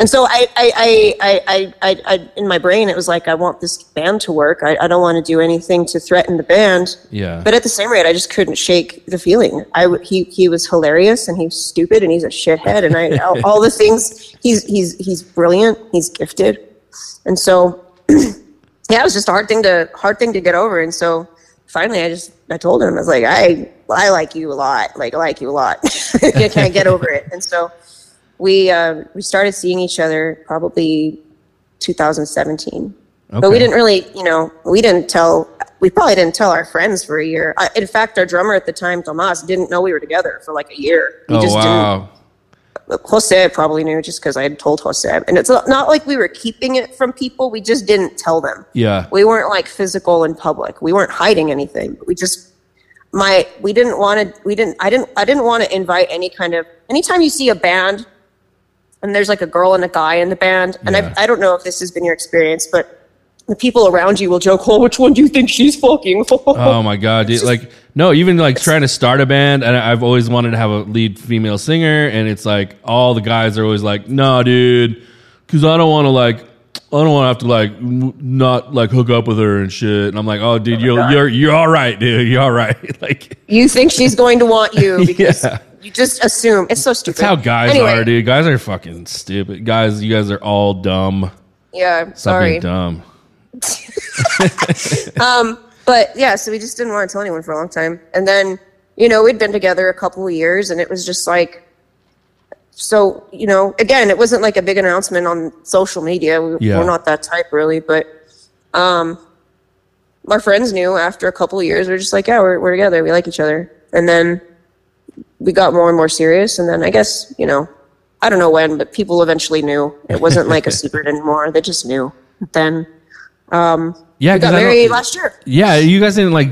And so I, I, I, I, I, I, in my brain, it was like, I want this band to work. I, I don't want to do anything to threaten the band. Yeah. But at the same rate, I just couldn't shake the feeling. I, he, he was hilarious, and he's stupid, and he's a shithead, and I, all, all the things. He's, he's, he's brilliant. He's gifted. And so, yeah, it was just a hard thing to, hard thing to get over. And so, finally, I just, I told him, I was like, I, I like you a lot. Like, I like you a lot. I can't get over it. And so we, uh, we started seeing each other probably two thousand seventeen. Okay. But we didn't really, you know, we didn't tell, we probably didn't tell our friends for a year. I, in fact, our drummer at the time, Tomas, didn't know we were together for like a year. He oh, just wow. didn't. Jose probably knew just because I had told Jose. And it's not like we were keeping it from people. We just didn't tell them. Yeah. We weren't like physical in public. We weren't hiding anything. We just, my, we didn't want to, we didn't, I didn't, I didn't want to invite any kind of, anytime you see a band and there's like a girl and a guy in the band, and yeah. I, I don't know if this has been your experience, but the people around you will joke, "Oh, which one do you think she's fucking?" Oh my God. Dude. Like, no, even like trying to start a band, and I've always wanted to have a lead female singer, and it's like all the guys are always like, "No, dude, because I don't want to like, I don't want to have to like n- not like hook up with her and shit." And I'm like, "Oh, dude, oh you're, you're you're all right, dude. You're all right." Like, you think she's going to want you because yeah. you just assume. It's so stupid. That's how guys anyway. are, dude. Guys are fucking stupid. Guys, you guys are all dumb. Yeah, Stop sorry, being dumb. um. But yeah, so we just didn't want to tell anyone for a long time. And then, you know, we'd been together a couple of years, and it was just like, so, you know, again, it wasn't like a big announcement on social media. We, yeah. We're not that type really, but um, our friends knew after a couple of years. We were just like, yeah, we're, we're together. We like each other. And then we got more and more serious. And then I guess, you know, I don't know when, but people eventually knew. It wasn't like a secret anymore. They just knew. Then, um, yeah, we got married last year. Yeah, you guys didn't like.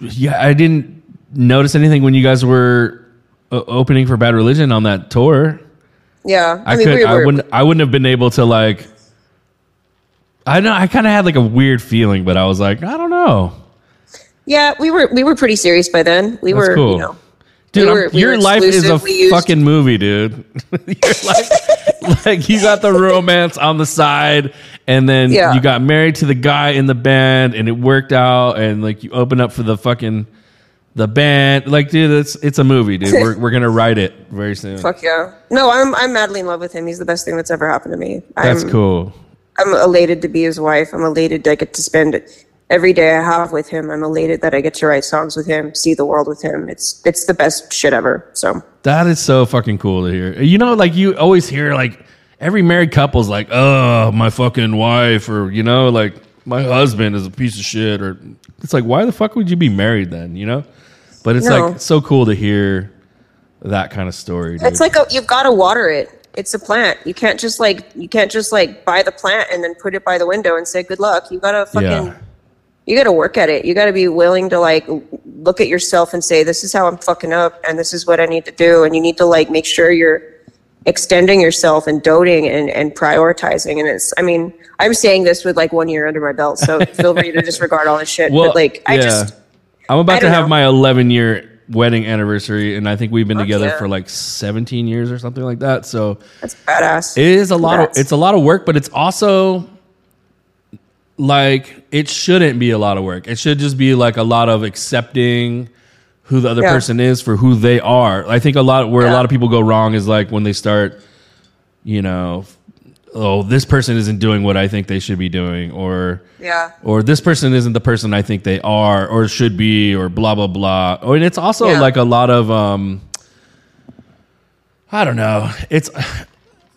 Yeah, I didn't notice anything when you guys were uh, opening for Bad Religion on that tour. Yeah, I, I mean, could. We were, I wouldn't. I wouldn't have been able to like. I know. I kind of had like a weird feeling, but I was like, I don't know. Yeah, we were we were pretty serious by then. We That's were, cool. you know, dude. We were, we your life is a used... fucking movie, dude. Your life, like you got the romance on the side. And then yeah. you got married to the guy in the band, and it worked out, and like you open up for the fucking the band. Like, dude, it's it's a movie, dude. We're we're gonna write it very soon. Fuck yeah! No, I'm I'm madly in love with him. He's the best thing that's ever happened to me. That's I'm, cool. I'm elated to be his wife. I'm elated I get to spend every day I have with him. I'm elated that I get to write songs with him, see the world with him. It's it's the best shit ever. So that is so fucking cool to hear. You know, like you always hear like. Every married couple's like, oh, my fucking wife, or, you know, like, my husband is a piece of shit. Or it's like, why the fuck would you be married then, you know? But it's no. like so cool to hear that kind of story. Dude. It's like a, you've got to water it. It's a plant. You can't just like you can't just like buy the plant and then put it by the window and say good luck. You got to fucking yeah. you got to work at it. You got to be willing to like look at yourself and say, this is how I'm fucking up, and this is what I need to do. And you need to like make sure you're extending yourself and doting and, and prioritizing. And it's, I mean, I'm saying this with like one year under my belt, so feel free to disregard all this shit. Well, but like, yeah. I just, I'm about to have know. my eleven year wedding anniversary. And I think we've been Fuck together yeah. for like seventeen years or something like that. So that's badass. It is a lot Congrats. of, it's a lot of work, but it's also like, it shouldn't be a lot of work. It should just be like a lot of accepting who the other yeah. person is for who they are. I think a lot where yeah. a lot of people go wrong is like when they start, you know, oh, this person isn't doing what I think they should be doing, or yeah, or this person isn't the person I think they are or should be, or blah blah blah. Oh, and it's also yeah. like a lot of um, I don't know. It's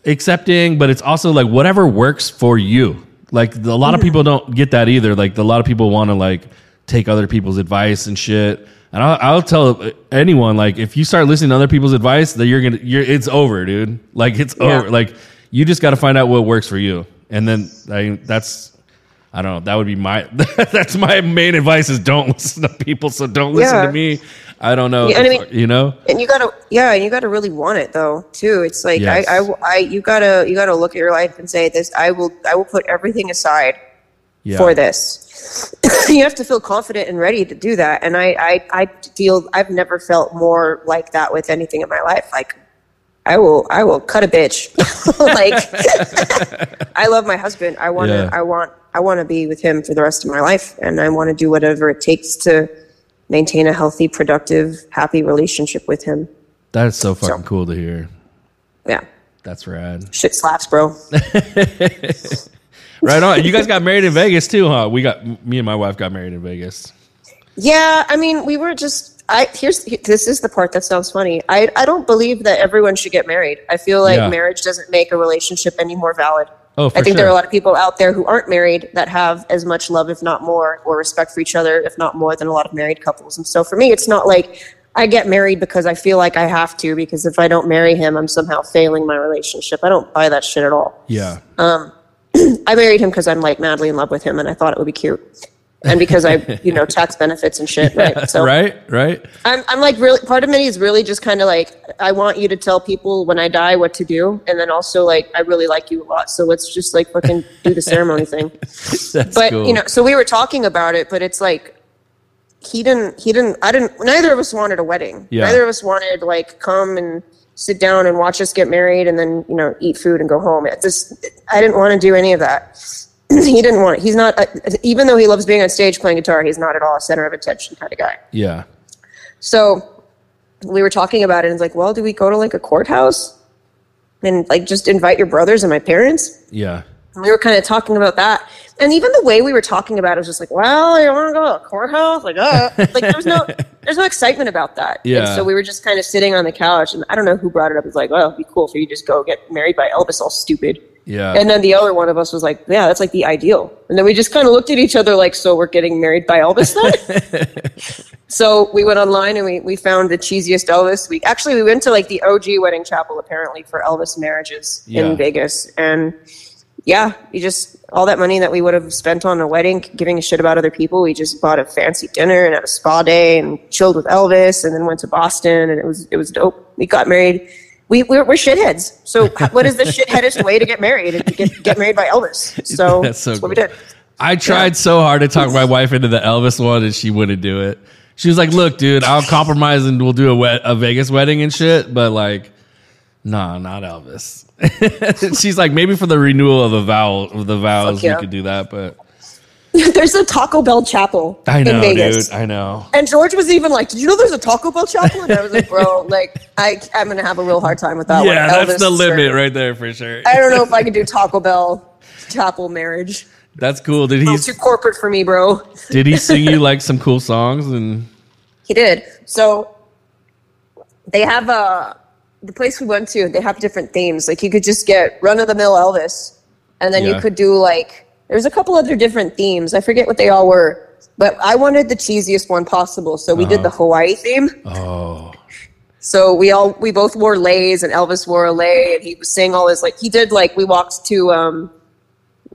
accepting, but it's also like whatever works for you. Like the, a lot mm. of people don't get that either. Like the, a lot of people want to like take other people's advice and shit. And I'll, I'll tell anyone, like, if you start listening to other people's advice, that you're gonna, you're, it's over, dude. Like it's yeah. over. Like you just got to find out what works for you, and then I, that's, I don't know. That would be my, that's my main advice is don't listen to people. So don't listen yeah. to me. I don't know. Yeah, and if, I mean, you know, and you gotta, yeah. And you gotta really want it though, too. It's like, yes. I, I, I, you gotta, you gotta look at your life and say this, I will, I will put everything aside yeah. for this. You have to feel confident and ready to do that. And I, I, I feel I've never felt more like that with anything in my life. Like, I will, I will cut a bitch. Like, I love my husband. I want to, yeah. I want, I want to be with him for the rest of my life. And I want to do whatever it takes to maintain a healthy, productive, happy relationship with him. That is so fucking so, cool to hear. Yeah. That's rad. Shit slaps, bro. Right on. You guys got married in Vegas too, huh? We got, me and my wife got married in Vegas. Yeah. I mean, we were just, I here's this is the part that sounds funny. I, I don't believe that everyone should get married. I feel like yeah. marriage doesn't make a relationship any more valid. Oh, for I think sure. there are a lot of people out there who aren't married that have as much love, if not more, or respect for each other, if not more, than a lot of married couples. And so for me, it's not like I get married because I feel like I have to, because if I don't marry him, I'm somehow failing my relationship. I don't buy that shit at all. Yeah. Um, I married him because I'm like madly in love with him, and I thought it would be cute. And because I, you know, tax benefits and shit, yeah, right? So right, right. I'm, I'm like really. Part of me is really just kind of like, I want you to tell people when I die what to do, and then also like, I really like you a lot, so let's just like fucking do the ceremony thing. That's but cool. You know, so we were talking about it, but it's like he didn't, he didn't, I didn't. Neither of us wanted a wedding. Yeah. Neither of us wanted like come and sit down and watch us get married, and then you know eat food and go home. It just, I didn't want to do any of that. He didn't want it. He's not, uh, even though he loves being on stage playing guitar, he's not at all a center of attention kind of guy. Yeah. So we were talking about it, and it's like, well, do we go to like a courthouse and like just invite your brothers and my parents? Yeah. And we were kind of talking about that. And even the way we were talking about it was just like, well, you want to go to a courthouse? Like, uh, like there was no, there's no excitement about that. Yeah. And so we were just kind of sitting on the couch, and I don't know who brought it up. It's like, oh, it'd be cool if you just go get married by Elvis, all stupid. Yeah. And then the other one of us was like, yeah, that's like the ideal. And then we just kind of looked at each other like, so we're getting married by Elvis then? So we went online and we, we found the cheesiest Elvis. We actually, we went to like the O G wedding chapel apparently for Elvis marriages yeah. in Vegas. And yeah, you just, all that money that we would have spent on a wedding, giving a shit about other people, we just bought a fancy dinner and had a spa day and chilled with Elvis and then went to Boston, and it was, it was dope. We got married. We, we're, we're shitheads. So what is the shitheadest way to get married? To get, get married by Elvis. So that's, so that's what we did. I tried yeah. so hard to talk my wife into the Elvis one, and she wouldn't do it. She was like, look, dude, I'll compromise and we'll do a, wet, a Vegas wedding and shit. But like, nah, not Elvis. She's like, maybe for the renewal of the, vow, of the vows, yeah. we could do that. But there's a Taco Bell chapel I know, in Vegas. Dude, I know. And George was even like, did you know there's a Taco Bell chapel? And I was like, bro, like, I, I'm going to have a real hard time with that yeah, one. Yeah, that's Elvis, the limit sure. right there for sure. I don't know if I can do Taco Bell chapel marriage. That's cool. Did he? It's too corporate for me, bro. Did he sing you like some cool songs? And he did. So they have a, the place we went to, they have different themes. Like you could just get run-of-the-mill Elvis, and then yeah. you could do like, there's a couple other different themes. I forget what they all were, but I wanted the cheesiest one possible, so we uh-huh. did the Hawaii theme. Oh. So we all we both wore leis, and Elvis wore a lei, and he was saying all this like he did like we walked to um,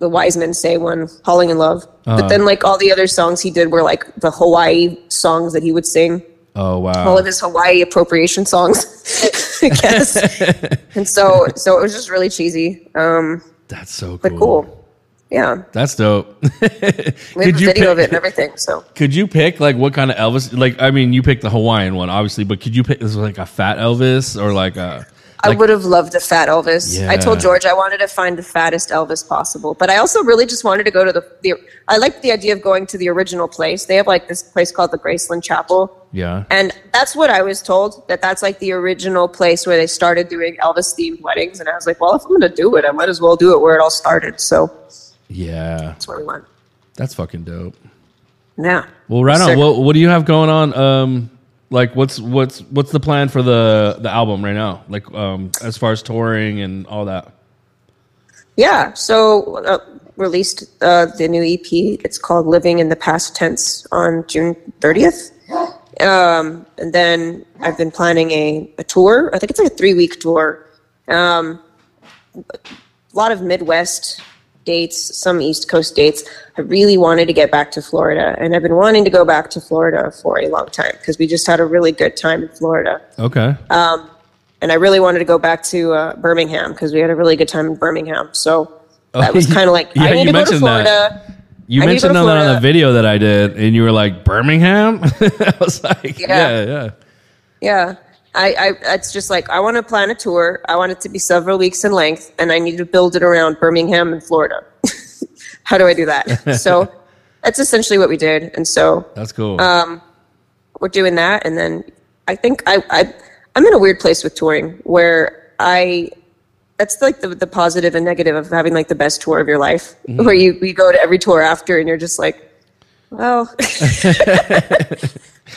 the Wise Men Say one, Falling in Love, uh-huh. but then like all the other songs he did were like the Hawaii songs that he would sing. Oh wow! All of his Hawaii appropriation songs, I guess. And so so it was just really cheesy. Um, That's so cool. But cool. Yeah. That's dope. We have a video pick, of it and everything. So could you pick like what kind of Elvis? Like, I mean, you picked the Hawaiian one, obviously, but could you pick this like a fat Elvis or like a like, I would have loved a fat Elvis. Yeah. I told George I wanted to find the fattest Elvis possible. But I also really just wanted to go to the, the I liked the idea of going to the original place. They have like this place called the Graceland Chapel. Yeah. And that's what I was told, that that's like the original place where they started doing Elvis-themed weddings. And I was like, well, if I'm going to do it, I might as well do it where it all started. So yeah, that's what we want. That's fucking dope. Yeah. Well, right on. Well, what do you have going on? Um, like, what's what's what's the plan for the the album right now? Like, um, as far as touring and all that. Yeah. So uh, released uh, the new E P. It's called "Living in the Past Tense" on June thirtieth. Um, and then I've been planning a, a tour. I think it's like a three week tour. Um, a lot of Midwest dates, some East Coast dates. I really wanted to get back to Florida, and I've been wanting to go back to Florida for a long time because we just had a really good time in Florida. Okay. Um, and I really wanted to go back to uh, Birmingham because we had a really good time in Birmingham. So oh, that was kind of like, yeah, I need to go to Florida. That. You I mentioned that on the video that I did, and you were like, Birmingham? I was like, yeah, yeah. Yeah. yeah. I, I, it's just like, I want to plan a tour. I want it to be several weeks in length, and I need to build it around Birmingham and Florida. How do I do that? So that's essentially what we did. And so that's cool. Um, we're doing that. And then I think I, I, I'm in a weird place with touring where I, that's like the, the positive and negative of having like the best tour of your life, mm-hmm. where you, you go to every tour after and you're just like, well, but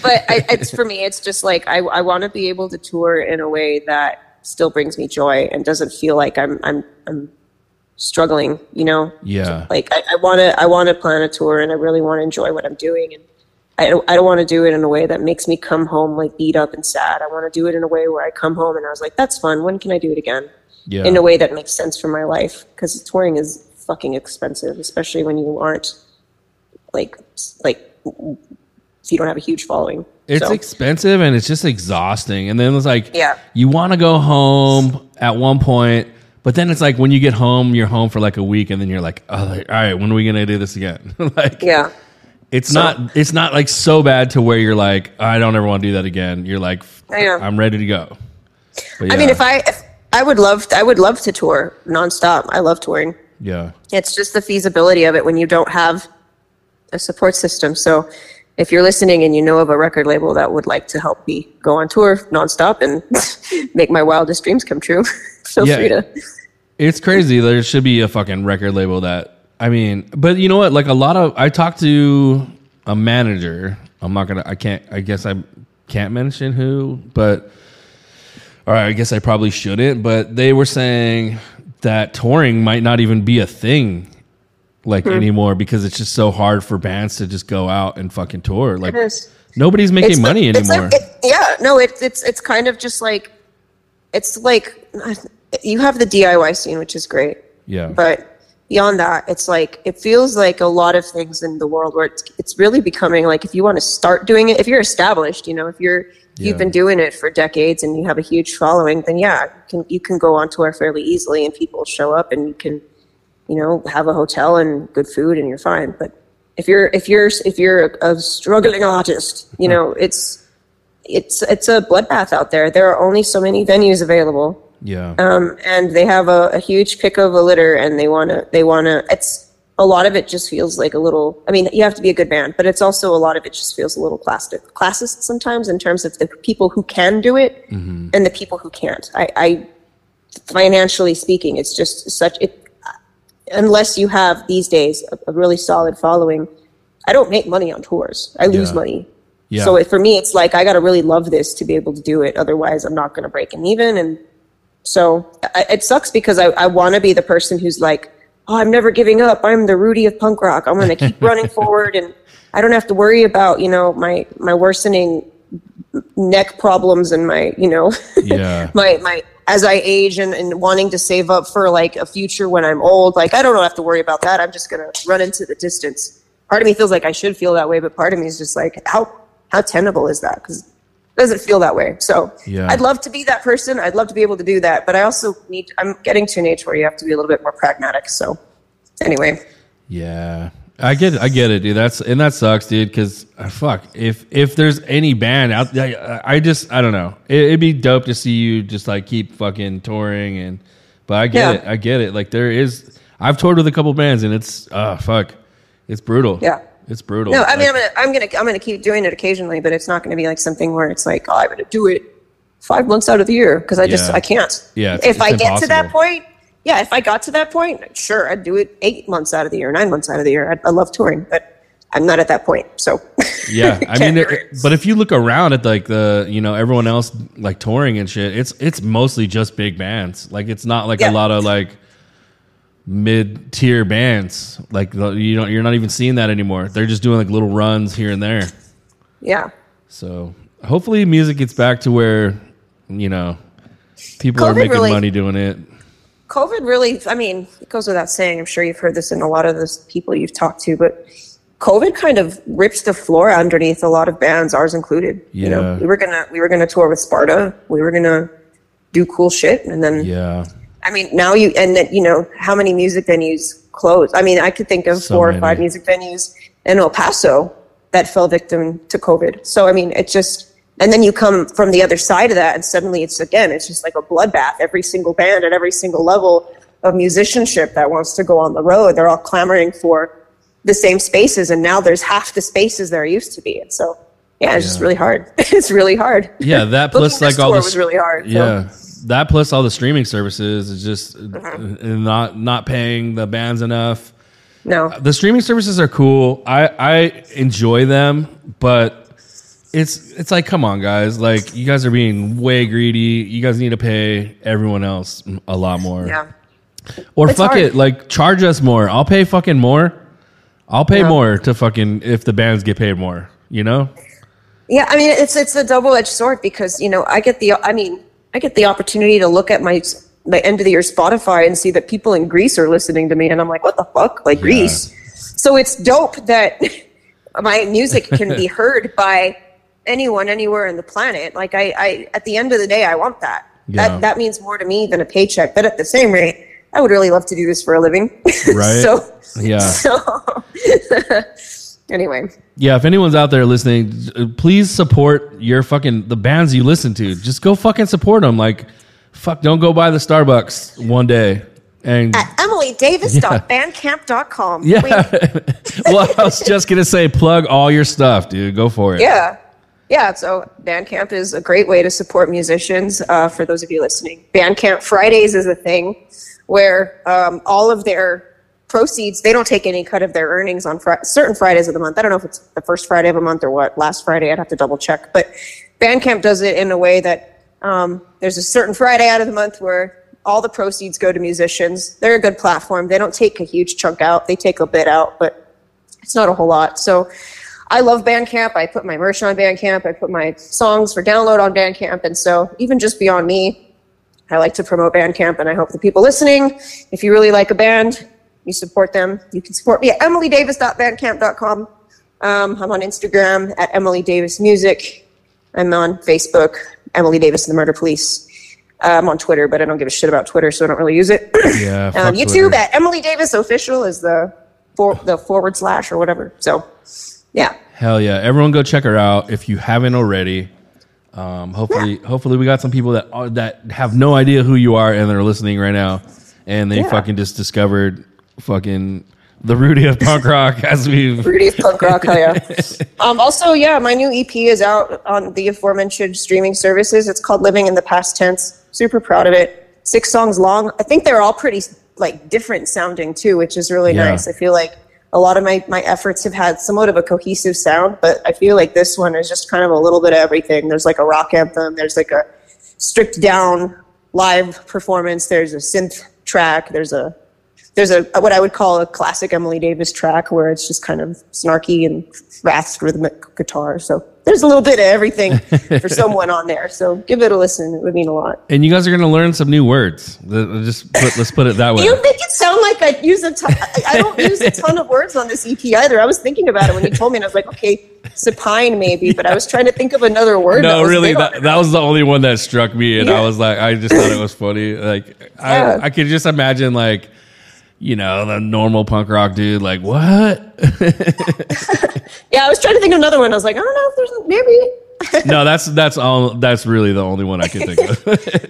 I, it's for me, it's just like, I, I want to be able to tour in a way that still brings me joy and doesn't feel like I'm, I'm, I'm struggling, you know? Yeah. Like I want to, I want to plan a tour, and I really want to enjoy what I'm doing. And I don't, I don't want to do it in a way that makes me come home like beat up and sad. I want to do it in a way where I come home and I was like, that's fun. When can I do it again? Yeah. In a way that makes sense for my life. 'Cause touring is fucking expensive, especially when you aren't like, like if you don't have a huge following. It's so expensive, and it's just exhausting. And then it's like, yeah, you want to go home at one point, but then it's like when you get home, you're home for like a week, and then you're like, oh, like, all right, when are we going to do this again? Like, yeah, it's so, not, it's not like so bad to where you're like, I don't ever want to do that again. You're like, I'm ready to go. But yeah. I mean, if I, if I would love, to, I would love to tour nonstop. I love touring. Yeah. It's just the feasibility of it when you don't have a support system. So if you're listening and you know of a record label that would like to help me go on tour nonstop and make my wildest dreams come true, feel yeah, free to. It's crazy. There should be a fucking record label that, I mean, but you know what? Like a lot of, I talked to a manager. I'm not going to, I can't, I guess I can't mention who, but, all right, I guess I probably shouldn't, but they were saying that touring might not even be a thing like mm-hmm. anymore, because it's just so hard for bands to just go out and fucking tour. Like nobody's making it's money like, anymore. It's like, it, yeah, no, it's it's it's kind of just like, it's like you have the D I Y scene, which is great. Yeah. But beyond that, it's like, it feels like a lot of things in the world where it's, it's really becoming like, if you want to start doing it, if you're established, you know, if you're, yeah. you've been doing it for decades and you have a huge following, then yeah, you can, you can go on tour fairly easily and people show up and you can, you know, have a hotel and good food and you're fine. But if you're, if you're, if you're a, a struggling artist, you know, it's, it's, it's a bloodbath out there. There are only so many venues available. Yeah. Um, and they have a, a huge pick of a litter, and they want to, they want to, it's a lot of it just feels like a little, I mean, you have to be a good band, but it's also a lot of it just feels a little plastic, classist sometimes in terms of the people who can do it mm-hmm. and the people who can't. I, I, financially speaking, it's just such, it, unless you have these days a, a really solid following. I don't make money on tours. I lose yeah. money. Yeah. So it, for me, it's like, I got to really love this to be able to do it. Otherwise I'm not going to break an even. And so I, it sucks because I, I want to be the person who's like, oh, I'm never giving up. I'm the Rudy of punk rock. I'm going to keep running forward. And I don't have to worry about, you know, my, my worsening neck problems and my, you know, yeah. my, my, as I age and, and wanting to save up for like a future when I'm old, like I don't have to worry about that. I'm just going to run into the distance. Part of me feels like I should feel that way, but part of me is just like, how, how tenable is that? 'Cause it doesn't feel that way. So yeah. I'd love to be that person. I'd love to be able to do that, but I also need, I'm getting to an age where you have to be a little bit more pragmatic. So anyway. Yeah, I get it. I get it, dude. That's, and that sucks, dude. 'Cause uh, fuck, if, if there's any band out there, I just, I don't know. It, it'd be dope to see you just like keep fucking touring and, but I get yeah. it. I get it. Like there is, I've toured with a couple bands and it's, uh, fuck, it's brutal. Yeah. It's brutal. No, I mean, like, I'm going to, I'm going to, I'm going to keep doing it occasionally, but it's not going to be like something where it's like, oh, I'm going to do it five months out of the year. 'Cause I just, yeah. I can't. Yeah. It's, if it's I impossible. Get to that point. Yeah, if I got to that point, sure, I'd do it eight months out of the year, nine months out of the year. I'd, I love touring, but I'm not at that point. So yeah, I mean, it, but if you look around at like the, you know, everyone else like touring and shit, it's it's mostly just big bands. Like it's not like yeah. a lot of like mid tier bands. Like you don't, you're not even seeing that anymore. They're just doing like little runs here and there. Yeah. So hopefully, music gets back to where you know people COVID are making really- money doing it. COVID really, I mean, it goes without saying, I'm sure you've heard this in a lot of those people you've talked to, but COVID kind of ripped the floor underneath a lot of bands, ours included. Yeah. You know, we were gonna we were gonna tour with Sparta. We were gonna do cool shit, and then yeah. I mean, now you and that, you know, how many music venues closed? I mean, I could think of so four many. or five music venues in El Paso that fell victim to COVID. So I mean, it just and then you come from the other side of that, and suddenly it's again, it's just like a bloodbath. Every single band at every single level of musicianship that wants to go on the road, they're all clamoring for the same spaces, and now there's half the spaces there used to be. And so, yeah, it's yeah. just really hard. It's really hard. Yeah, that plus like all the was really hard. Yeah, so. that plus all the streaming services is just uh-huh. not not paying the bands enough. No, the streaming services are cool. I I enjoy them, but it's it's like, come on, guys! Like, you guys are being way greedy. You guys need to pay everyone else a lot more. Yeah, or it's fuck hard. it, like charge us more. I'll pay fucking more. I'll pay yeah. more to fucking if the bands get paid more, you know? Yeah, I mean, it's it's a double-edged sword because, you know, I get the I mean, I get the opportunity to look at my my end of the year Spotify and see that people in Greece are listening to me, and I'm like, what the fuck? Like yeah. Greece. So it's dope that my music can be heard by anyone anywhere on the planet. Like I, I at the end of the day, I want that. Yeah. That that means more to me than a paycheck, but at the same rate, I would really love to do this for a living. Right. so, yeah. So, anyway. Yeah. If anyone's out there listening, please support your fucking, the bands you listen to. Just go fucking support them. Like, fuck, don't go buy the Starbucks one day. And at emily davis dot bandcamp dot com. Yeah. yeah. Well, I was just going to say, plug all your stuff, dude. Go for it. Yeah. Yeah, so Bandcamp is a great way to support musicians. Uh, for those of you listening, Bandcamp Fridays is a thing where um, all of their proceeds, they don't take any cut of their earnings on fr- certain Fridays of the month. I don't know if it's the first Friday of a month or what, last Friday, I'd have to double check. But Bandcamp does it in a way that um, there's a certain Friday out of the month where all the proceeds go to musicians. They're a good platform. They don't take a huge chunk out. They take a bit out, but it's not a whole lot. So I love Bandcamp. I put my merch on Bandcamp. I put my songs for download on Bandcamp. And so even just beyond me, I like to promote Bandcamp, and I hope the people listening, if you really like a band, you support them. You can support me at emily davis dot bandcamp dot com. Um, I'm on Instagram at emily davis music. I'm on Facebook, Emily Davis and the Murder Police. Uh, I'm on Twitter, but I don't give a shit about Twitter, so I don't really use it. Yeah, um, YouTube Twitter. At Emily Davis Official is the for, the forward slash or whatever. So, yeah. Hell yeah. Everyone go check her out if you haven't already. Um, hopefully, yeah. hopefully we got some people that are, that have no idea who you are and they're listening right now, and they yeah. fucking just discovered fucking the Rudy of punk rock as we've Rudy of punk rock. Hell yeah. Um, also, yeah, my new E P is out on the aforementioned streaming services. It's called Living in the Past Tense. Super proud of it. Six songs long. I think they're all pretty like different sounding too, which is really yeah. nice. I feel like a lot of my, my efforts have had somewhat of a cohesive sound, but I feel like this one is just kind of a little bit of everything. There's like a rock anthem. There's like a stripped down live performance. There's a synth track. There's a there's a what I would call a classic Emily Davis track where it's just kind of snarky and fast rhythmic guitar. So there's a little bit of everything for someone on there. So give it a listen. It would mean a lot. And you guys are going to learn some new words. Just put, let's put it that way. You make it sound like I use a ton. I don't use a ton of words on this E P either. I was thinking about it when you told me, and I was like, okay, supine maybe, but I was trying to think of another word. No, that really, that, that was the only one that struck me, and yeah. I was like, I just thought it was funny. Like, yeah. I, I could just imagine, like, you know, the normal punk rock dude, like, what? Yeah, I was trying to think of another one. I was like, I don't know if there's maybe. no, that's that's all. That's really the only one I can think of.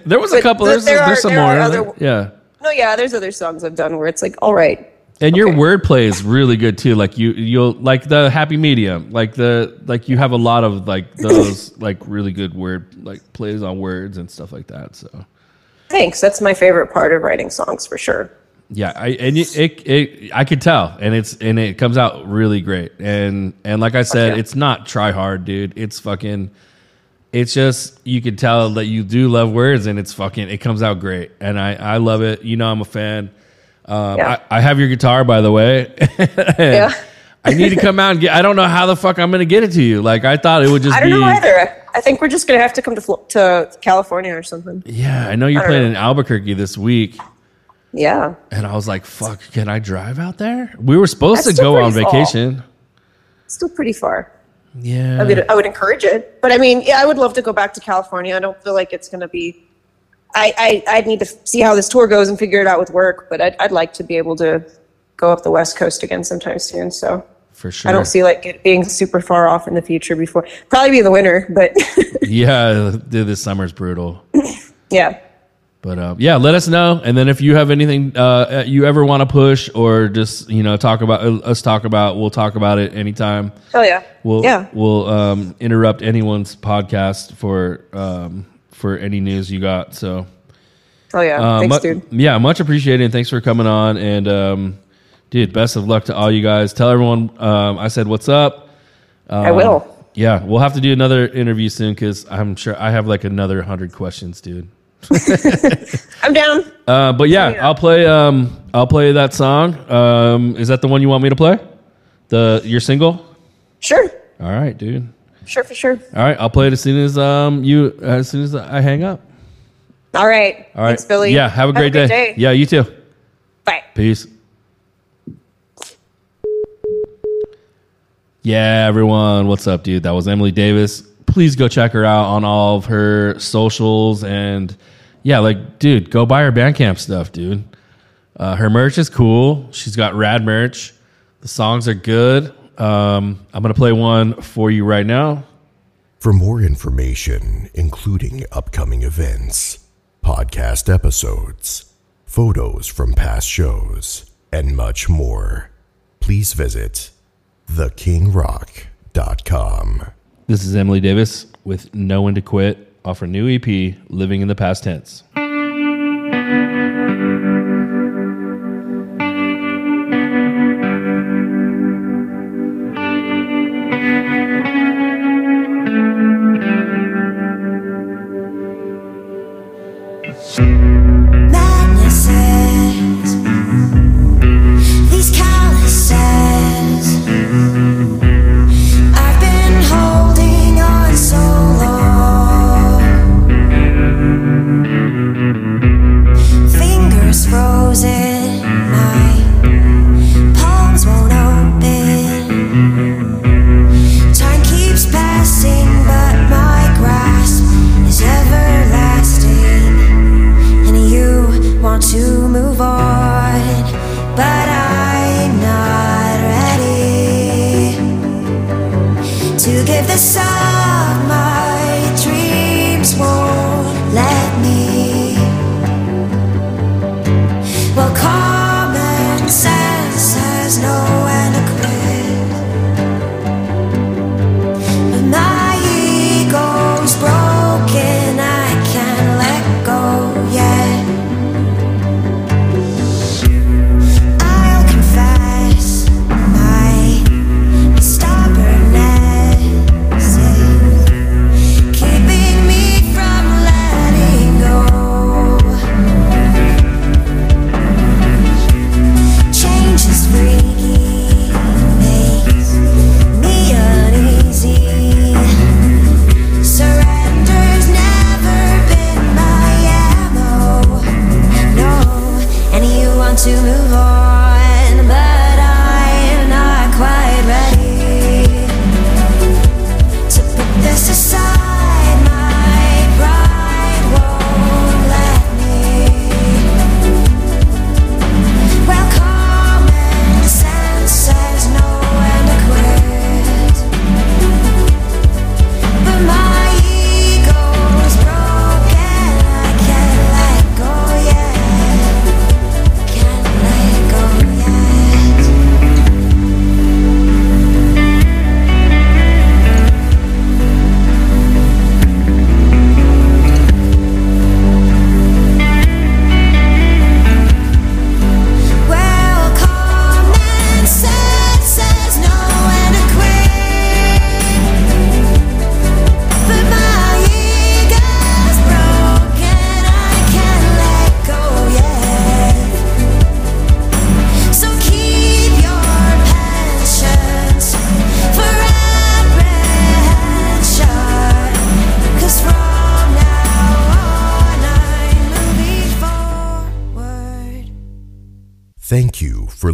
There was but, a couple. There's, there there's are, some there more. Other, yeah. No, yeah, there's other songs I've done where it's like, all right. And okay. Your wordplay is really good too. Like you, you'll like the happy medium. Like the like you have a lot of like those like really good word like plays on words and stuff like that. So. Thanks. That's my favorite part of writing songs for sure. Yeah, I and it, it, it I could tell, and it's and it comes out really great, and and like I said, okay. It's not try hard, dude. It's fucking, it's just you could tell that you do love words, and it's fucking it comes out great, and I, I love it. You know, I'm a fan. Um, yeah. I, I have your guitar, by the way. Yeah. I need to come out and get. I don't know how the fuck I'm gonna get it to you. Like I thought it would just. I don't be, know either. I think we're just gonna have to come to to California or something. Yeah, I know you're I playing know. in Albuquerque this week. Yeah. And I was like, fuck, can I drive out there? We were supposed That's to go on vacation. Far. Still pretty far. Yeah. I mean, I would encourage it. But I mean, yeah, I would love to go back to California. I don't feel like it's going to be, I, I, I'd need to see how this tour goes and figure it out with work. But I'd, I'd like to be able to go up the West Coast again sometime soon. So. For sure. I don't see like it being super far off in the future before. Probably be in the winter, but. Yeah, dude, this summer's brutal. Yeah. But uh, yeah, let us know. And then if you have anything uh, you ever want to push or just, you know, talk about, uh, us talk about, we'll talk about it anytime. Oh, yeah. We'll, yeah. We'll um, interrupt anyone's podcast for um, for any news you got. So. Oh, yeah. Uh, Thanks, mu- dude. Yeah, much appreciated. Thanks for coming on. And, um, dude, best of luck to all you guys. Tell everyone um, I said what's up. Um, I will. Yeah, we'll have to do another interview soon because I'm sure I have like another one hundred questions, dude. I'm down. Uh, but yeah, yeah, I'll play. Um, I'll play that song. Um, is that the one you want me to play? The your single? Sure. All right, dude. Sure, for sure. All right, I'll play it as soon as um you as soon as I hang up. All right. All right. Thanks, Billy. Yeah. Have a have great a good day. day. Yeah. You too. Bye. Peace. Yeah, everyone. What's up, dude? That was Emily Davis. Please go check her out on all of her socials. And yeah, like, dude, go buy her Bandcamp stuff, dude. Uh, her merch is cool. She's got rad merch. The songs are good. Um, I'm going to play one for you right now. For more information, including upcoming events, podcast episodes, photos from past shows, and much more, please visit the king rock dot com. This is Emily Davis with No End to Quit off her new E P, Living in the Past Tense. Passing, but my grasp is everlasting.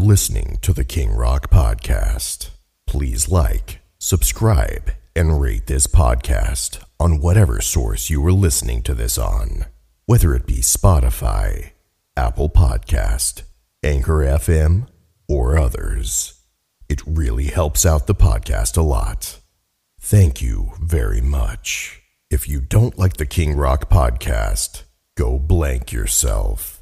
listening to the King Rock Podcast. Please like, subscribe, and rate this podcast on whatever source you are listening to this on, whether it be Spotify, Apple Podcast, Anchor F M, or others. It really helps out the podcast a lot. Thank you very much. If you don't like the King Rock Podcast, go blank yourself.